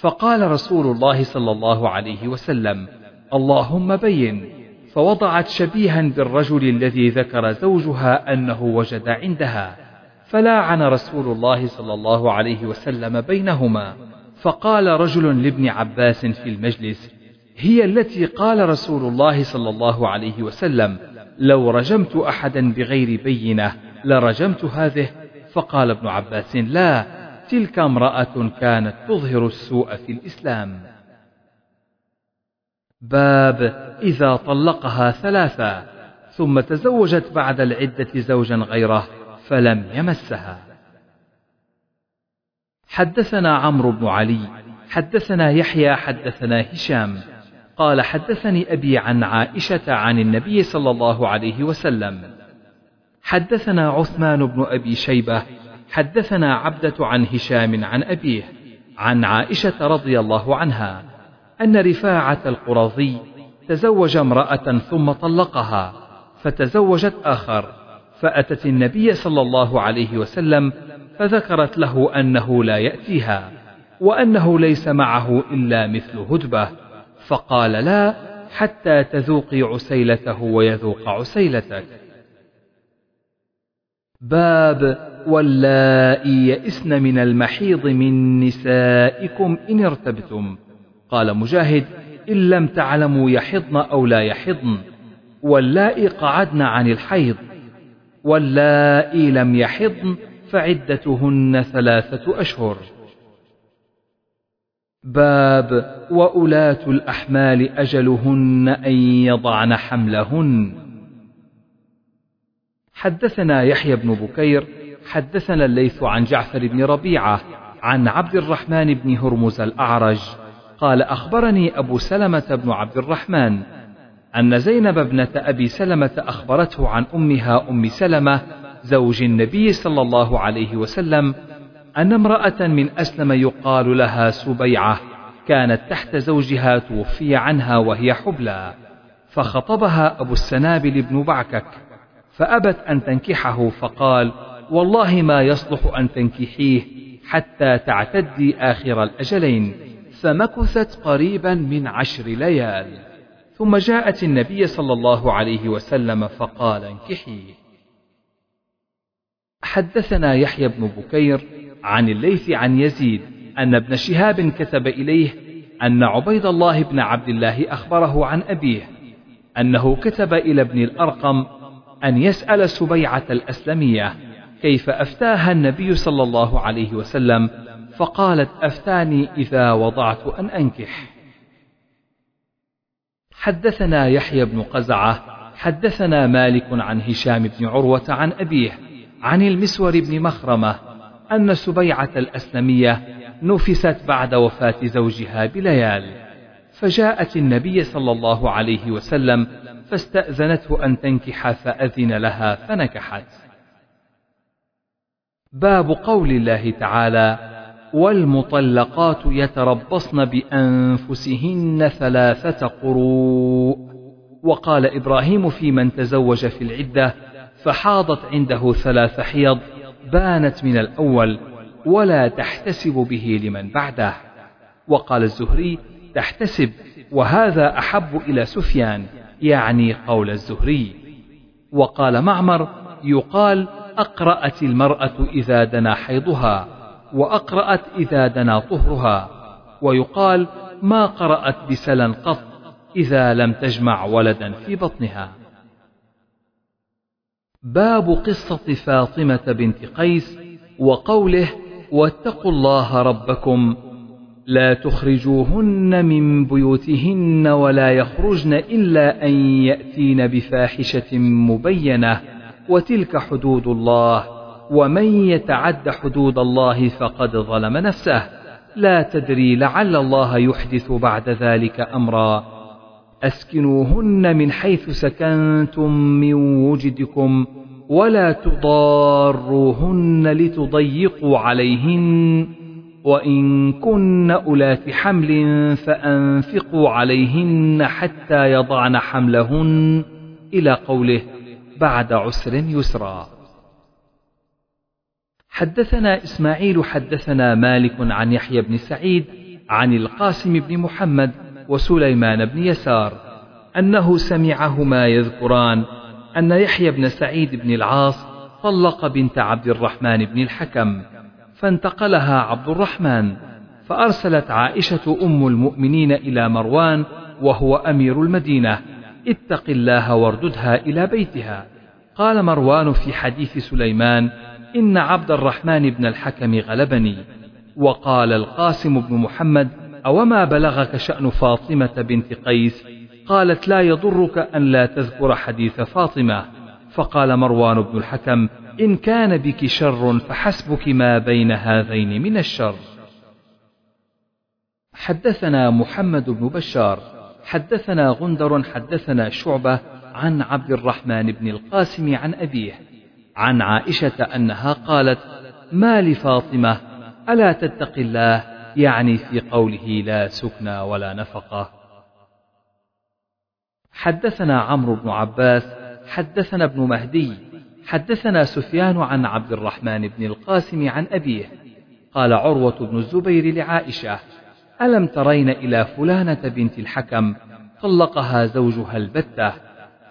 فقال رسول الله صلى الله عليه وسلم: اللهم بين. فوضعت شبيها بالرجل الذي ذكر زوجها أنه وجد عندها، فلاعن رسول الله صلى الله عليه وسلم بينهما. فقال رجل لابن عباس في المجلس: هي التي قال رسول الله صلى الله عليه وسلم: لو رجمت أحدا بغير بينة لرجمت هذه. فقال ابن عباس: لا، تلك امرأة كانت تظهر السوء في الإسلام. باب إذا طلقها ثلاثة ثم تزوجت بعد العدة زوجا غيره فلم يمسها. حدثنا عمرو بن علي حدثنا يحيى حدثنا هشام قال حدثني أبي عن عائشة عن النبي صلى الله عليه وسلم. حدثنا عثمان بن أبي شيبة حدثنا عبدة عن هشام عن أبيه عن عائشة رضي الله عنها أن رفاعة القرظي تزوج امرأة ثم طلقها، فتزوجت آخر، فأتت النبي صلى الله عليه وسلم فذكرت له أنه لا يأتيها وأنه ليس معه إلا مثل هدبة، فقال: لا، حتى تذوقي عسيلته ويذوق عسيلتك. باب واللائي يئسن من المحيض من نسائكم إن ارتبتم. قال مجاهد: إن لم تعلموا يحضن أو لا يحضن، واللائي قعدن عن الحيض، واللائي لم يحضن فعدتهن 3 أشهر. باب وأولاة الأحمال أجلهن أن يضعن حملهن. حدثنا يحيى بن بكير حدثنا الليث عن جعفر بن ربيعة عن عبد الرحمن بن هرمز الأعرج قال: أخبرني أبو سلمة بن عبد الرحمن أن زينب ابنة أبي سلمة أخبرته عن أمها أم سلمة زوج النبي صلى الله عليه وسلم أن امرأة من أسلم يقال لها سبيعة كانت تحت زوجها توفي عنها وهي حبلى، فخطبها أبو السنابل بن بعكك فأبت أن تنكحه، فقال: والله ما يصلح أن تنكحيه حتى تعتدي آخر الأجلين. فمكثت قريبا من 10 ليال، ثم جاءت النبي صلى الله عليه وسلم فقال: انكحيه. حدثنا يحيى بن بكير عن الليث عن يزيد أن ابن شهاب كتب إليه أن عبيد الله بن عبد الله أخبره عن أبيه أنه كتب إلى ابن الأرقم أن يسأل سبيعة الأسلمية كيف أفتاها النبي صلى الله عليه وسلم، فقالت: أفتاني إذا وضعت أن أنكح. حدثنا يحيى بن قزعة حدثنا مالك عن هشام بن عروة عن أبيه عن المسور بن مخرمة أن سبيعة الأسلمية نفست بعد وفاة زوجها بليال، فجاءت النبي صلى الله عليه وسلم فاستأذنته أن تنكح فأذن لها فنكحت. باب قول الله تعالى: والمطلقات يتربصن بأنفسهن 3 قروء. وقال إبراهيم في من تزوج في العدة فحاضت عنده 3 حيض بانت من الأول ولا تحتسب به لمن بعده. وقال الزهري: تحتسب، وهذا أحب إلى سفيان، يعني قول الزهري. وقال معمر: يقال أقرأت المرأة إذا دنا حيضها، وأقرأت إذا دنا طهرها، ويقال ما قرأت بسلا قط إذا لم تجمع ولدا في بطنها. باب قصة فاطمة بنت قيس وقوله: واتقوا الله ربكم لا تخرجوهن من بيوتهن ولا يخرجن إلا أن يأتين بفاحشة مبينة وتلك حدود الله ومن يتعد حدود الله فقد ظلم نفسه لا تدري لعل الله يحدث بعد ذلك أمرا. أسكنوهن من حيث سكنتم من وجدكم ولا تضاروهن لتضيقوا عليهن وإن كن أولات حمل فأنفقوا عليهن حتى يضعن حملهن إلى قوله: بعد عسر يسرا. حدثنا إسماعيل حدثنا مالك عن يحيى بن سعيد عن القاسم بن محمد وسليمان بن يسار أنه سمعهما يذكران أن يحيى بن سعيد بن العاص طلق بنت عبد الرحمن بن الحكم فانتقلها عبد الرحمن، فأرسلت عائشة أم المؤمنين إلى مروان وهو أمير المدينة: اتق الله وارددها إلى بيتها. قال مروان في حديث سليمان: إن عبد الرحمن بن الحكم غلبني. وقال القاسم بن محمد: أوما بلغك شأن فاطمة بنت قيس؟ قالت: لا يضرك أن لا تذكر حديث فاطمة. فقال مروان بن الحكم: إن كان بك شر فحسبك ما بين هذين من الشر. حدثنا محمد بن بشار حدثنا غندر حدثنا شعبة عن عبد الرحمن بن القاسم عن أبيه عن عائشة أنها قالت: ما لفاطمة ألا تتقي الله، يعني في قوله لا سكن ولا نفقة. حدثنا عمرو بن عباس حدثنا ابن مهدي حدثنا سفيان عن عبد الرحمن بن القاسم عن أبيه قال عروة بن الزبير لعائشة: ألم ترين إلى فلانة بنت الحكم طلقها زوجها البتة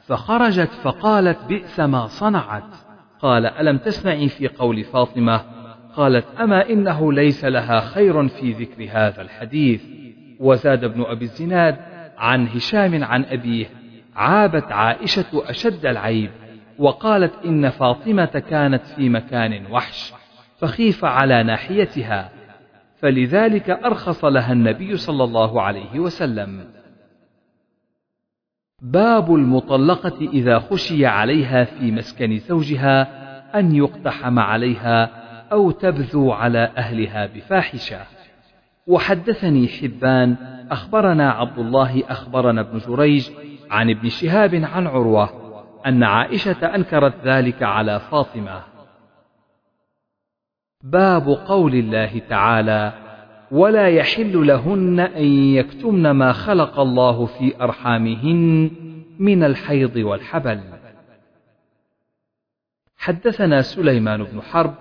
فخرجت فقالت: بئس ما صنعت. قال: ألم تسمعي في قول فاطمة؟ قالت: أما إنه ليس لها خير في ذكر هذا الحديث. وزاد ابن أبي الزناد عن هشام عن أبيه: عابت عائشة أشد العيب، وقالت: إن فاطمة كانت في مكان وحش فخيف على ناحيتها، فلذلك أرخص لها النبي صلى الله عليه وسلم. باب المطلقة إذا خشي عليها في مسكن زوجها أن يقتحم عليها أو تبذو على أهلها بفاحشة. وحدثني حبان أخبرنا عبد الله أخبرنا ابن جريج عن ابن شهاب عن عروة أن عائشة أنكرت ذلك على فاطمة. باب قول الله تعالى: ولا يحل لهن أن يكتمن ما خلق الله في أرحامهن من الحيض والحبل. حدثنا سليمان بن حرب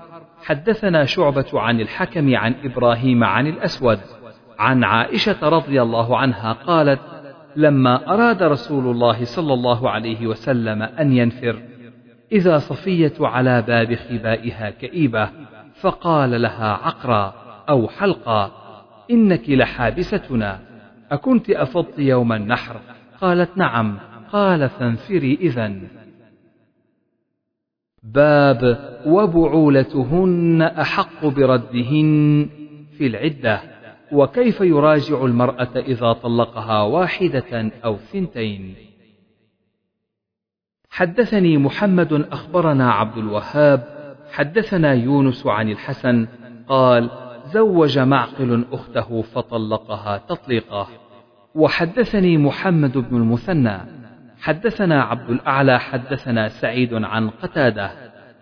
حدثنا شعبة عن الحكم عن إبراهيم عن الأسود عن عائشة رضي الله عنها قالت: لما أراد رسول الله صلى الله عليه وسلم أن ينفر إذا صفية على باب خبائها كئيبة، فقال لها عقرا أو حلقا: إنك لحابستنا، أكنت أفضت يوم النحر؟ قالت: نعم. قال: فانفري إذن. باب وبعولتهن أحق بردهن في العدة، وكيف يراجع المرأة إذا طلقها واحدة أو ثنتين. حدثني محمد أخبرنا عبد الوهاب حدثنا يونس عن الحسن قال: زوج معقل أخته فطلقها تطليقه. وحدثني محمد بن المثنى حدثنا عبد الأعلى حدثنا سعيد عن قتادة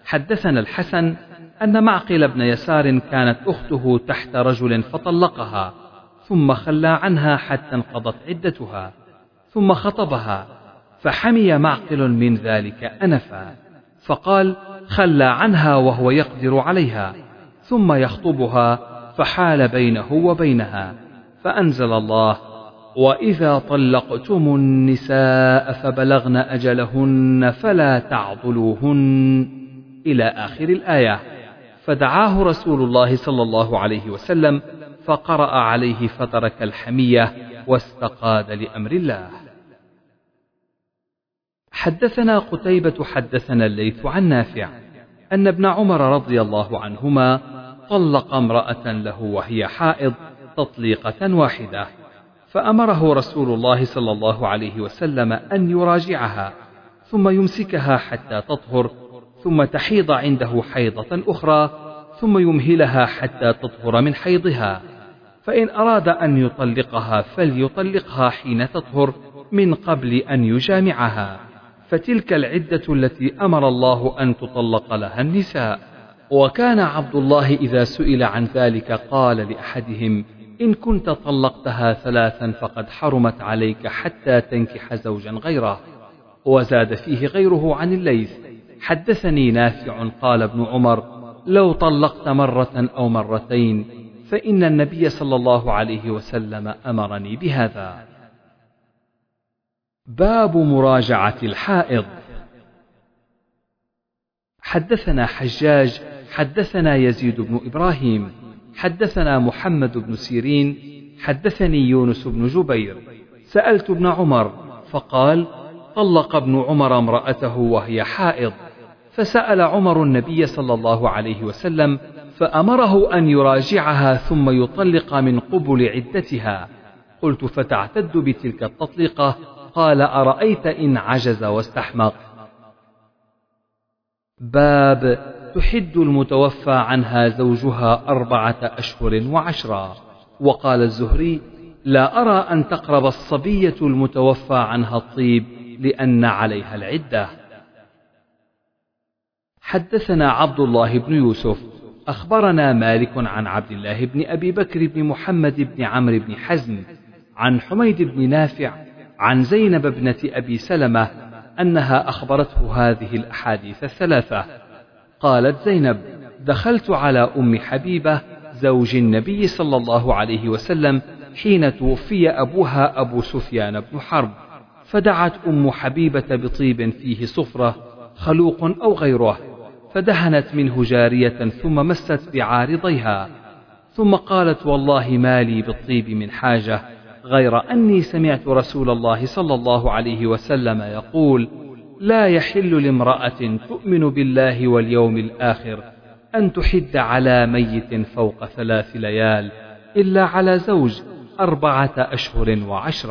حدثنا الحسن أن معقل بن يسار كانت أخته تحت رجل فطلقها، ثم خلى عنها حتى انقضت عدتها، ثم خطبها، فحمي معقل من ذلك أنفا، فقال: خلى عنها وهو يقدر عليها، ثم يخطبها، فحال بينه وبينها، فأنزل الله: وإذا طلقتم النساء فبلغن أجلهن فلا تعضلوهن، إلى آخر الآية. فدعاه رسول الله صلى الله عليه وسلم فقرأ عليه فترك الحمية واستقاد لأمر الله. حدثنا قتيبة حدثنا الليث عن نافع أن ابن عمر رضي الله عنهما طلق امرأة له وهي حائض تطليقة واحدة، فأمره رسول الله صلى الله عليه وسلم أن يراجعها ثم يمسكها حتى تطهر، ثم تحيض عنده حيضة أخرى، ثم يمهلها حتى تطهر من حيضها، فإن أراد أن يطلقها فليطلقها حين تطهر من قبل أن يجامعها، فتلك العدة التي أمر الله أن تطلق لها النساء. وكان عبد الله إذا سئل عن ذلك قال لأحدهم: إن كنت طلقتها ثلاثا فقد حرمت عليك حتى تنكح زوجا غيره. وزاد فيه غيره عن الليث: حدثني نافع قال ابن عمر: لو طلقت مرة أو مرتين فإن النبي صلى الله عليه وسلم أمرني بهذا. باب مراجعة الحائض. حدثنا حجاج حدثنا يزيد بن إبراهيم حدثنا محمد بن سيرين حدثني يونس بن جبير سألت ابن عمر فقال طلق ابن عمر امرأته وهي حائض، فسأل عمر النبي صلى الله عليه وسلم فأمره أن يراجعها ثم يطلق من قبل عدتها. قلت فتعتد بتلك التطليقة؟ قال أرأيت إن عجز واستحمق. باب تحد المتوفى عنها زوجها 4 أشهر و10. وقال الزهري لا أرى أن تقرب الصبية المتوفى عنها الطيب لأن عليها العدة. حدثنا عبد الله بن يوسف أخبرنا مالك عن عبد الله بن أبي بكر بن محمد بن عمرو بن حزم عن حميد بن نافع عن زينب ابنة أبي سلمة أنها أخبرته هذه الأحاديث 3. قالت زينب دخلت على أم حبيبة زوج النبي صلى الله عليه وسلم حين توفي أبوها أبو سفيان بن حرب، فدعت أم حبيبة بطيب فيه صفرة خلوق أو غيره، فدهنت منه جارية ثم مست بعارضيها، ثم قالت والله ما لي بالطيب من حاجة غير أني سمعت رسول الله صلى الله عليه وسلم يقول لا يحل لامرأة تؤمن بالله واليوم الآخر أن تحد على ميت فوق 3 ليال إلا على زوج 4 أشهر و10.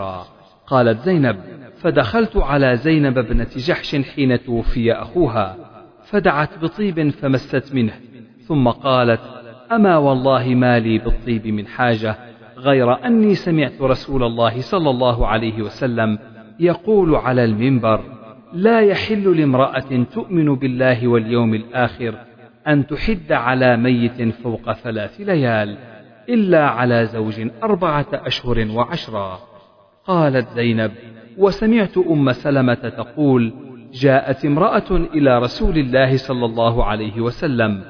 قالت زينب فدخلت على زينب ابنة جحش حين توفي أخوها فدعت بطيب فمست منه، ثم قالت أما والله ما لي بالطيب من حاجة غير أني سمعت رسول الله صلى الله عليه وسلم يقول على المنبر لا يحل لامرأة تؤمن بالله واليوم الآخر أن تحد على ميت فوق 3 ليال إلا على زوج 4 أشهر و10. قالت زينب وسمعت أم سلمة تقول جاءت امرأة إلى رسول الله صلى الله عليه وسلم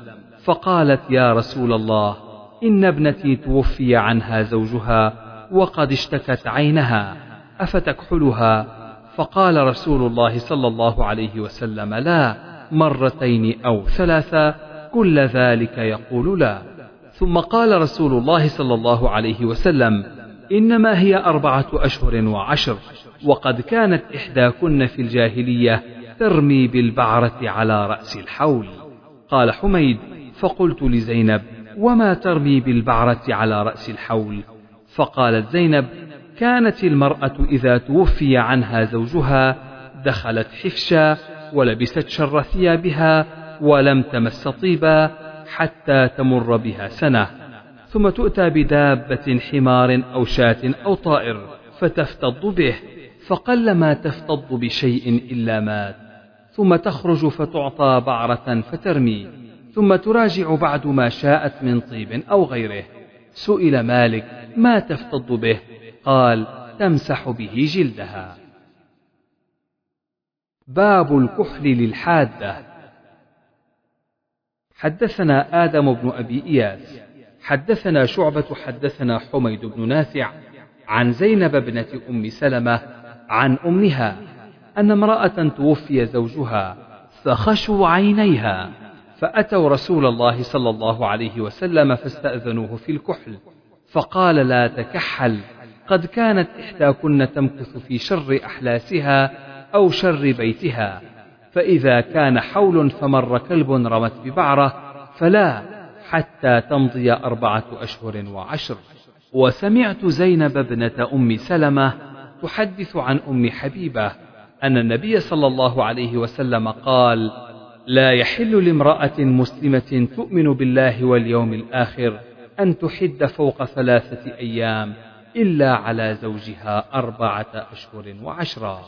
فقالت يا رسول الله إن ابنتي توفي عنها زوجها وقد اشتكت عينها أفتكحلها؟ فقال رسول الله صلى الله عليه وسلم لا، 2 أو 3 كل ذلك يقول لا. ثم قال رسول الله صلى الله عليه وسلم إنما هي 4 أشهر و10 وقد كانت إحداكن في الجاهلية ترمي بالبعرة على رأس الحول. قال حميد فقلت لزينب وما ترمي بالبعرة على رأس الحول؟ فقالت زينب كانت المرأة إذا توفي عنها زوجها دخلت حفشا ولبست شر ثيابها ولم تمس طيبا حتى تمر بها سنة، ثم تؤتى بدابة حمار أو شاة أو طائر فتفتض به، فقلما تفتض بشيء إلا مات، ثم تخرج فتعطى بعرة فترمي، ثم تراجع بعد ما شاءت من طيب أو غيره. سئل مالك ما تفتض به؟ قال تمسح به جلدها. باب الكحل للحادة. حدثنا آدم بن أبي إياس حدثنا شعبة حدثنا حميد بن نافع عن زينب ابنة أم سلمة عن أمها أن امرأة توفي زوجها فخشوا عينيها فأتوا رسول الله صلى الله عليه وسلم فاستأذنوه في الكحل، فقال لا تكحل، قد كانت إحداكن تمكث في شر أحلاسها أو شر بيتها، فإذا كان حول فمر كلب رمت ببعرة فلا، حتى تمضي 4 أشهر و10. وسمعت زينب ابنة أم سلمة تحدث عن أم حبيبة أن النبي صلى الله عليه وسلم قال لا يحل لامرأة مسلمة تؤمن بالله واليوم الآخر أن تحد فوق 3 أيام إلا على زوجها 4 أشهر و10.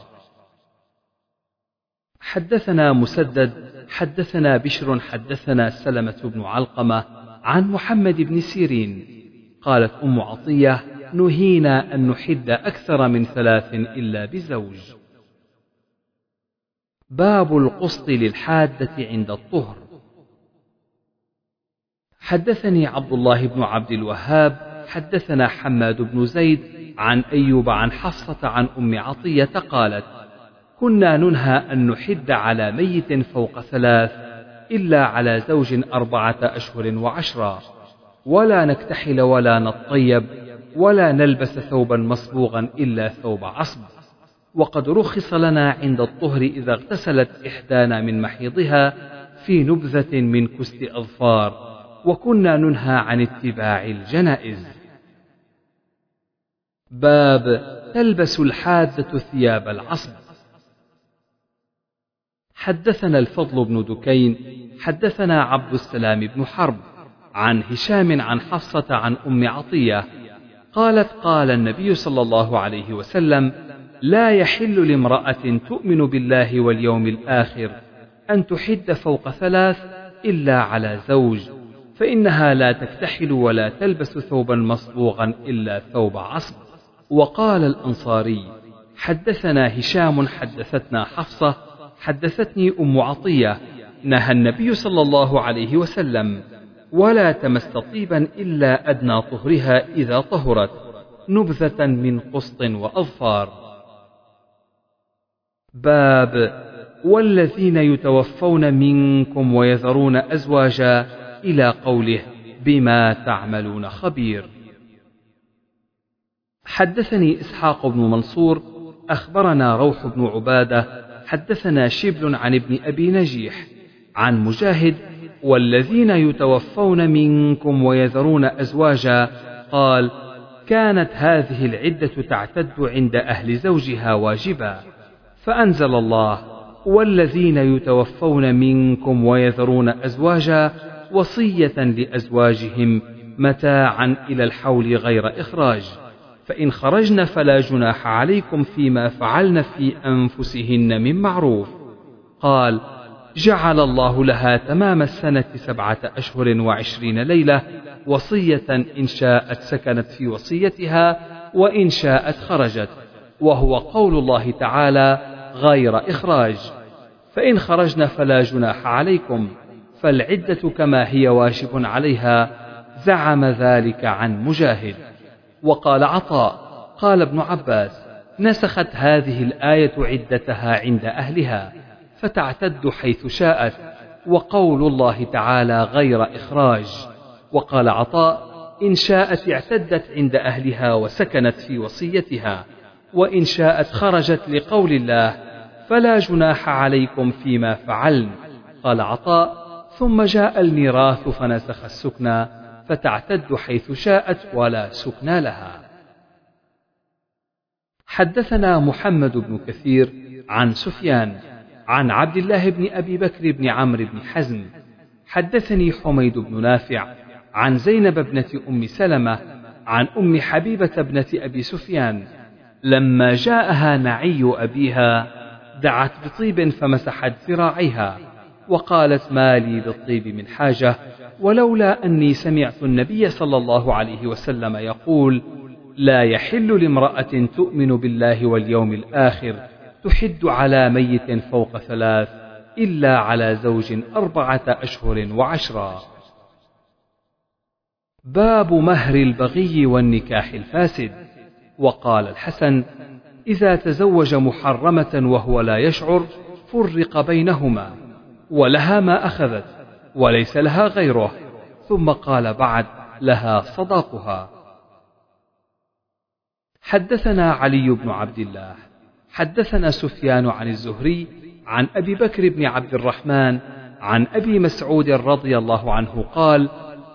حدثنا مسدد حدثنا بشر حدثنا سلمة بن علقمة عن محمد بن سيرين قالت أم عطية نهينا أن نحد أكثر من 3 إلا بزوج. باب القسط للحادة عند الطهر. حدثني عبد الله بن عبد الوهاب حدثنا حماد بن زيد عن أيوب عن حفصة عن أم عطية قالت: كنا ننهى أن نحد على ميت فوق 3 إلا على زوج 4 أشهر و10، ولا نكتحل ولا نطيب ولا نلبس ثوبا مصبوغا إلا ثوب عصب، وقد رخص لنا عند الطهر إذا اغتسلت إحدانا من محيضها في نبذة من كست أظفار، وكنا ننهى عن اتباع الجنائز. باب تلبس الحادة ثياب العصب. حدثنا الفضل بن دكين حدثنا عبد السلام بن حرب عن هشام عن حفصة عن أم عطية قالت: قال النبي صلى الله عليه وسلم: لا يحل لامرأة تؤمن بالله واليوم الآخر أن تحد فوق 3 إلا على زوج، فإنها لا تكتحل ولا تلبس ثوبا مصبوغا إلا ثوب عصب. وقال الأنصاري: حدثنا هشام حدثتنا حفصة حدثتني أم عطية نهى النبي صلى الله عليه وسلم: ولا تمس طيبا إلا أدنى طهرها إذا طهرت، نبذة من قسط وأظفار. باب والذين يتوفون منكم ويذرون أزواجا إلى قوله: بما تعملون خبير. حدثني إسحاق بن منصور أخبرنا روح بن عبادة حدثنا شبل عن ابن أبي نجيح عن مجاهد: والذين يتوفون منكم ويذرون أزواجا قال: كانت هذه العدة تعتد عند أهل زوجها واجبا، فأنزل الله: والذين يتوفون منكم ويذرون أزواجا وصية لأزواجهم متاعا إلى الحول غير إخراج، فإن خرجن فلا جناح عليكم فيما فعلن في أنفسهن من معروف. قال: جعل الله لها تمام السنة 17 أشهر و20 ليلة وصية، إن شاءت سكنت في وصيتها وإن شاءت خرجت، وهو قول الله تعالى: غير إخراج، فإن خرجن فلا جناح عليكم، فالعدة كما هي واجب عليها. زعم ذلك عن مجاهد. وقال عطاء: قال ابن عباس: نسخت هذه الآية عدتها عند أهلها فتعتد حيث شاءت، وقول الله تعالى: غير إخراج. وقال عطاء: إن شاءت اعتدت عند أهلها وسكنت في وصيتها، وإن شاءت خرجت لقول الله: فلا جناح عليكم فيما فعلن. قال عطاء: ثم جاء الميراث فنسخ السكنى، فتعتد حيث شاءت ولا سكنى لها. حدثنا محمد بن كثير عن سفيان عن عبد الله بن أبي بكر بن عمرو بن حزم حدثني حميد بن نافع عن زينب ابنة أم سلمة عن أم حبيبة ابنة أبي سفيان لما جاءها نعي أبيها دعت بطيب فمسحت ذراعيها، وقالت: ما لي بالطيب من حاجة، ولولا أني سمعت النبي صلى الله عليه وسلم يقول: لا يحل لامرأة تؤمن بالله واليوم الآخر تحد على ميت فوق 3 إلا على زوج 4 أشهر و10. باب مهر البغي والنكاح الفاسد. وقال الحسن: إذا تزوج محرمة وهو لا يشعر فرق بينهما، ولها ما أخذت وليس لها غيره، ثم قال بعد: لها صداقها. حدثنا علي بن عبد الله حدثنا سفيان عن الزهري عن أبي بكر بن عبد الرحمن عن أبي مسعود رضي الله عنه قال: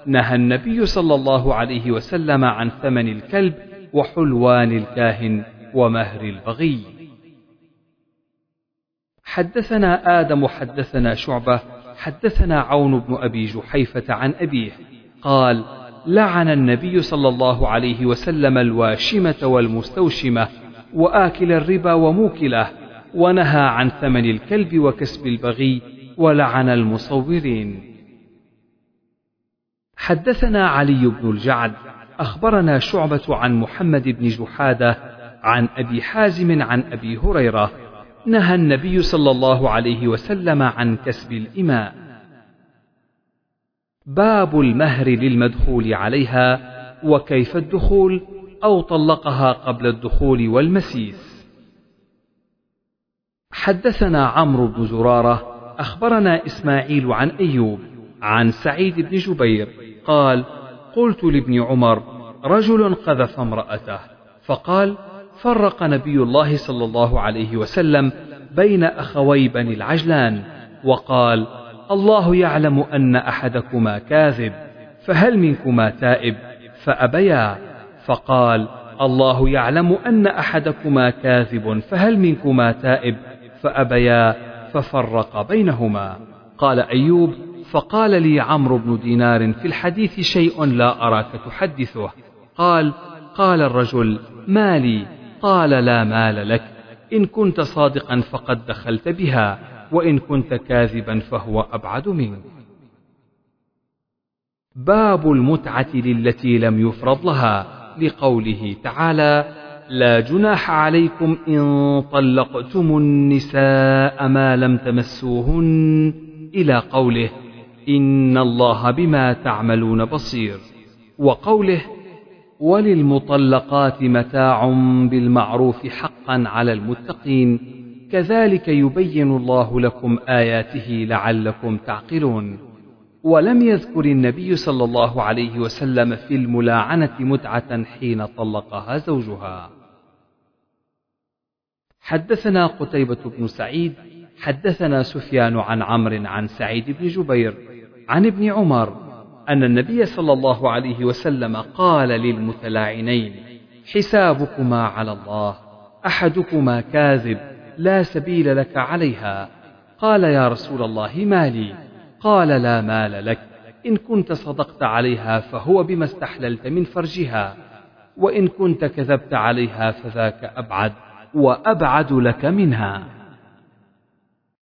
نهى النبي صلى الله عليه وسلم عن ثمن الكلب وحلوان الكاهن ومهر البغي. حدثنا آدم حدثنا شعبة حدثنا عون بن أبي جحيفة عن أبيه قال: لعن النبي صلى الله عليه وسلم الواشمة والمستوشمة وآكل الربا وموكله، ونهى عن ثمن الكلب وكسب البغي، ولعن المصورين. حدثنا علي بن الجعد أخبرنا شعبة عن محمد بن جحادة عن أبي حازم عن أبي هريرة: نهى النبي صلى الله عليه وسلم عن كسب الإماء. باب المهر للمدخول عليها وكيف الدخول. أو طلقها قبل الدخول والمسيس. حدثنا عمرو بن زرارة أخبرنا إسماعيل عن أيوب عن سعيد بن جبير قال: قلت لابن عمر: رجل قذف امرأته، فقال: فرق نبي الله صلى الله عليه وسلم بين أخوي بني العجلان، وقال: الله يعلم أن أحدكما كاذب، فهل منكما تائب؟ فأبيا. فقال: الله يعلم أن أحدكما كاذب، فهل منكما تائب؟ فأبيا، ففرق بينهما. قال أيوب: فقال لي عمرو بن دينار: في الحديث شيء لا أراك تحدثه. قال: قال الرجل: ما لي؟ قال: لا مال لك، إن كنت صادقا فقد دخلت بها، وإن كنت كاذبا فهو أبعد منك. باب المتعة للتي لم يفرض لها، لقوله تعالى: لا جناح عليكم إن طلقتم النساء ما لم تمسوهن، إلى قوله: إن الله بما تعملون بصير. وقوله: وللمطلقات متاع بالمعروف حقا على المتقين، كذلك يبين الله لكم آياته لعلكم تعقلون. ولم يذكر النبي صلى الله عليه وسلم في الملاعنة متعة حين طلقها زوجها. حدثنا قتيبة بن سعيد حدثنا سفيان عن عمرو عن سعيد بن جبير عن ابن عمر أن النبي صلى الله عليه وسلم قال للمتلاعنين: حسابكما على الله، أحدكما كاذب لا سبيل لك عليها. قال: يا رسول الله، ما لي؟ قال: لا مال لك، إن كنت صدقت عليها فهو بما استحللت من فرجها، وإن كنت كذبت عليها فذاك أبعد وأبعد لك منها.